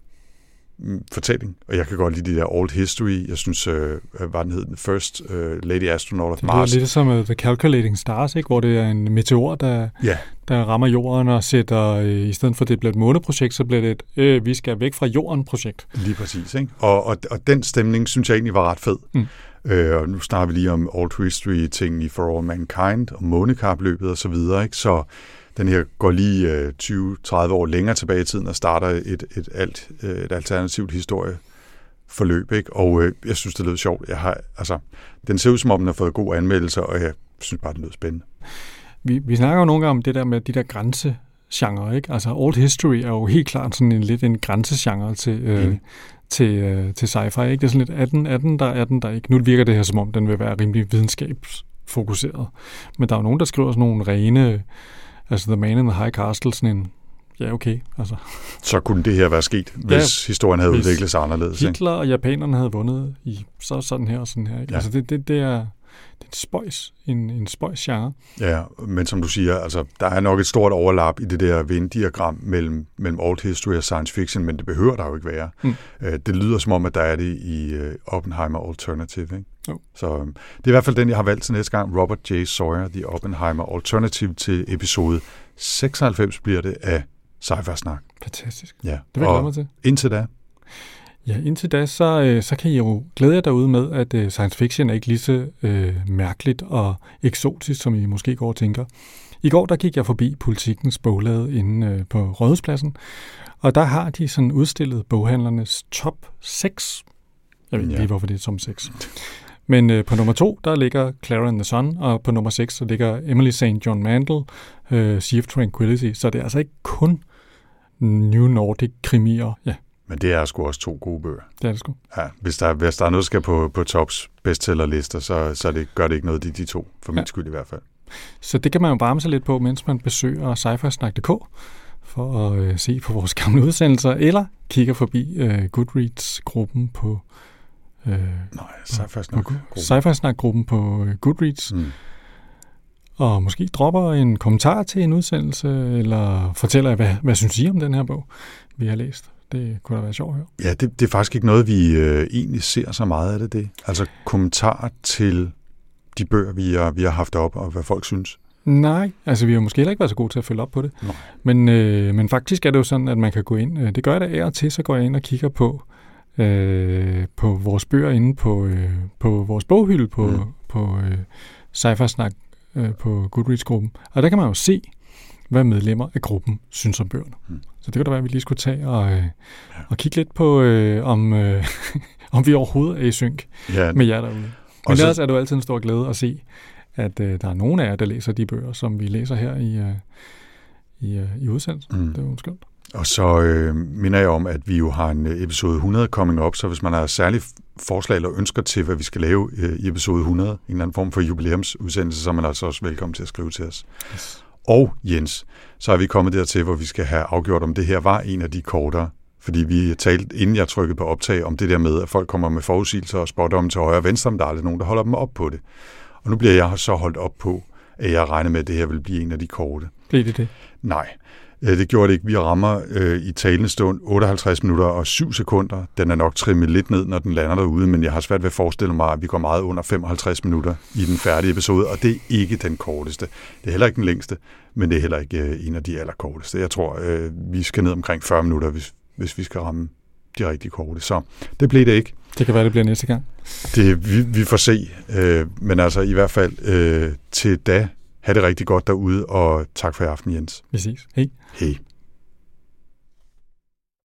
fortælling, og jeg kan godt lide det der old history. Jeg synes, øh, hvad den hed, The First øh, Lady Astronaut of Mars. Det er lidt som uh, The Calculating Stars, ikke? Hvor det er en meteor, der, yeah. der rammer jorden og sætter, øh, i stedet for det bliver et måneprojekt, så bliver det et, øh, vi skal væk fra jorden-projekt. Lige præcis, ikke? Og, og, og den stemning, synes jeg egentlig var ret fed. Mm. Øh, og nu snakker vi lige om old history-tingen i For All Mankind, og månekapløbet og så videre, ikke? Så den her går lige øh, tyve til tredive år længere tilbage i tiden og starter et, et, alt, et alternativt historieforløb, ikke? Og øh, jeg synes, det lød sjovt. Jeg har, altså, den ser ud som om, den har fået gode anmeldelser, og jeg synes bare, det lød spændende. Vi, vi snakker jo nogle gange om det der med de der grænsegenre, ikke? Altså, old history er jo helt klart sådan en lidt en grænsegenre til, øh, mm. til, øh, til sci-fi, ikke? Det er sådan lidt, er den, er den der, er den der ikke? Nu virker det her, som om den vil være rimelig videnskabsfokuseret. Men der er jo nogen, der skriver sådan nogle rene... Altså The Man in the High Castle, sådan en, ja okay, altså. Så kunne det her være sket, hvis ja, historien havde hvis udviklet sig anderledes, ikke? Hitler og japanerne havde vundet i så sådan her og sådan her, ikke? Ja. Altså det, det, det, er, det er en spøjs, en, en spøjs genre. Ja, men som du siger, altså der er nok et stort overlap i det der Venn-diagram mellem, mellem old history og science fiction, men det behøver der jo ikke være. Mm. Det lyder som om, at der er det i Oppenheimer Alternative, ikke? Jo. Så det er i hvert fald den, jeg har valgt til næste gang. Robert J. Sawyer, The Oppenheimer Alternative, til episode seksoghalvfems bliver det af Sci-Fi Snak. Fantastisk. Ja. Det vil jeg glæde mig til. Indtil da? Ja, indtil da, så, så kan I jo glæde jer derude med, at science fiction er ikke lige så øh, mærkeligt og eksotisk, som I måske går og tænker. I går, der gik jeg forbi Politikens boglade inde øh, på Rådhuspladsen, og der har de sådan udstillet boghandlernes top seks. Jeg ved ikke ja. lige, hvorfor det er som seks. Men øh, på nummer to, der ligger Clara and the Sun, og på nummer seks, der ligger Emily Saint John Mandel, øh, Sea of Tranquility, så det er altså ikke kun New Nordic krimier. Ja. Men det er sgu også to gode bøger. Det er det sgu. Ja, hvis der, hvis der er noget, der skal på, på tops bestsellerlister, så, så det, gør det ikke noget, de, de to, for ja. min skyld i hvert fald. Så det kan man jo varme sig lidt på, mens man besøger sci-fi snak punktum d k for at øh, se på vores gamle udsendelser, eller kigger forbi øh, Goodreads-gruppen på Øh, Nej, sci-fi-snak-gruppen. sci-fi-snak-gruppen på Goodreads. Mm. Og måske dropper en kommentar til en udsendelse, eller fortæller, hvad, hvad synes I om den her bog, vi har læst. Det kunne da være sjovt at høre. Ja, det, det er faktisk ikke noget, vi øh, egentlig ser så meget af det, det. Altså kommentarer til de bøger, vi har, vi har haft op, og hvad folk synes. Nej, altså vi har måske heller ikke været så gode til at følge op på det. Men, øh, men faktisk er det jo sådan, at man kan gå ind, øh, det gør jeg da af og til, så går jeg ind og kigger på Øh, på vores bøger inde på, øh, på vores boghylde på, mm. på øh, Sci-Fi Snak øh, på Goodreads-gruppen. Og der kan man jo se, hvad medlemmer af gruppen synes om bøgerne. Mm. Så det kunne da være, at vi lige skulle tage og, øh, ja. og kigge lidt på, øh, om, øh, om vi overhovedet er i synk ja. med jer derude. Men og ellers så er det jo altid en stor glæde at se, at øh, der er nogen af jer, der læser de bøger, som vi læser her i, øh, i, øh, i udsendelsen. Mm. Det er jo skønt. Og så øh, minder jeg om, at vi jo har en episode hundrede coming up, så hvis man har særlige forslag eller ønsker til, hvad vi skal lave øh, i episode hundrede, en eller anden form for jubilæumsudsendelse, så er man altså også velkommen til at skrive til os. Yes. Og Jens, så er vi kommet dertil, hvor vi skal have afgjort, om det her var en af de kortere, fordi vi talte, inden jeg trykkede på optag, om det der med, at folk kommer med forudsigelser og spådomme til højre og venstre, men der er aldrig nogen, der holder dem op på det. Og nu bliver jeg så holdt op på, at jeg regner med, at det her vil blive en af de korte. Bliver det det? Nej. Det gjorde det ikke. Vi rammer øh, i talende stund otteoghalvtreds minutter og syv sekunder. Den er nok trimmet lidt ned, når den lander derude, men jeg har svært ved at forestille mig, at vi går meget under femoghalvtreds minutter i den færdige episode, og det er ikke den korteste. Det er heller ikke den længste, men det er heller ikke øh, en af de allerkorteste. Jeg tror, øh, vi skal ned omkring fyrre minutter, hvis, hvis vi skal ramme de rigtig korte. Så det blev det ikke. Det kan være, det bliver næste gang. Det, vi, vi får se, øh, men altså i hvert fald øh, til da. Ha' det rigtig godt derude, og tak for i aften, Jens. Vi ses. Hej. Hej.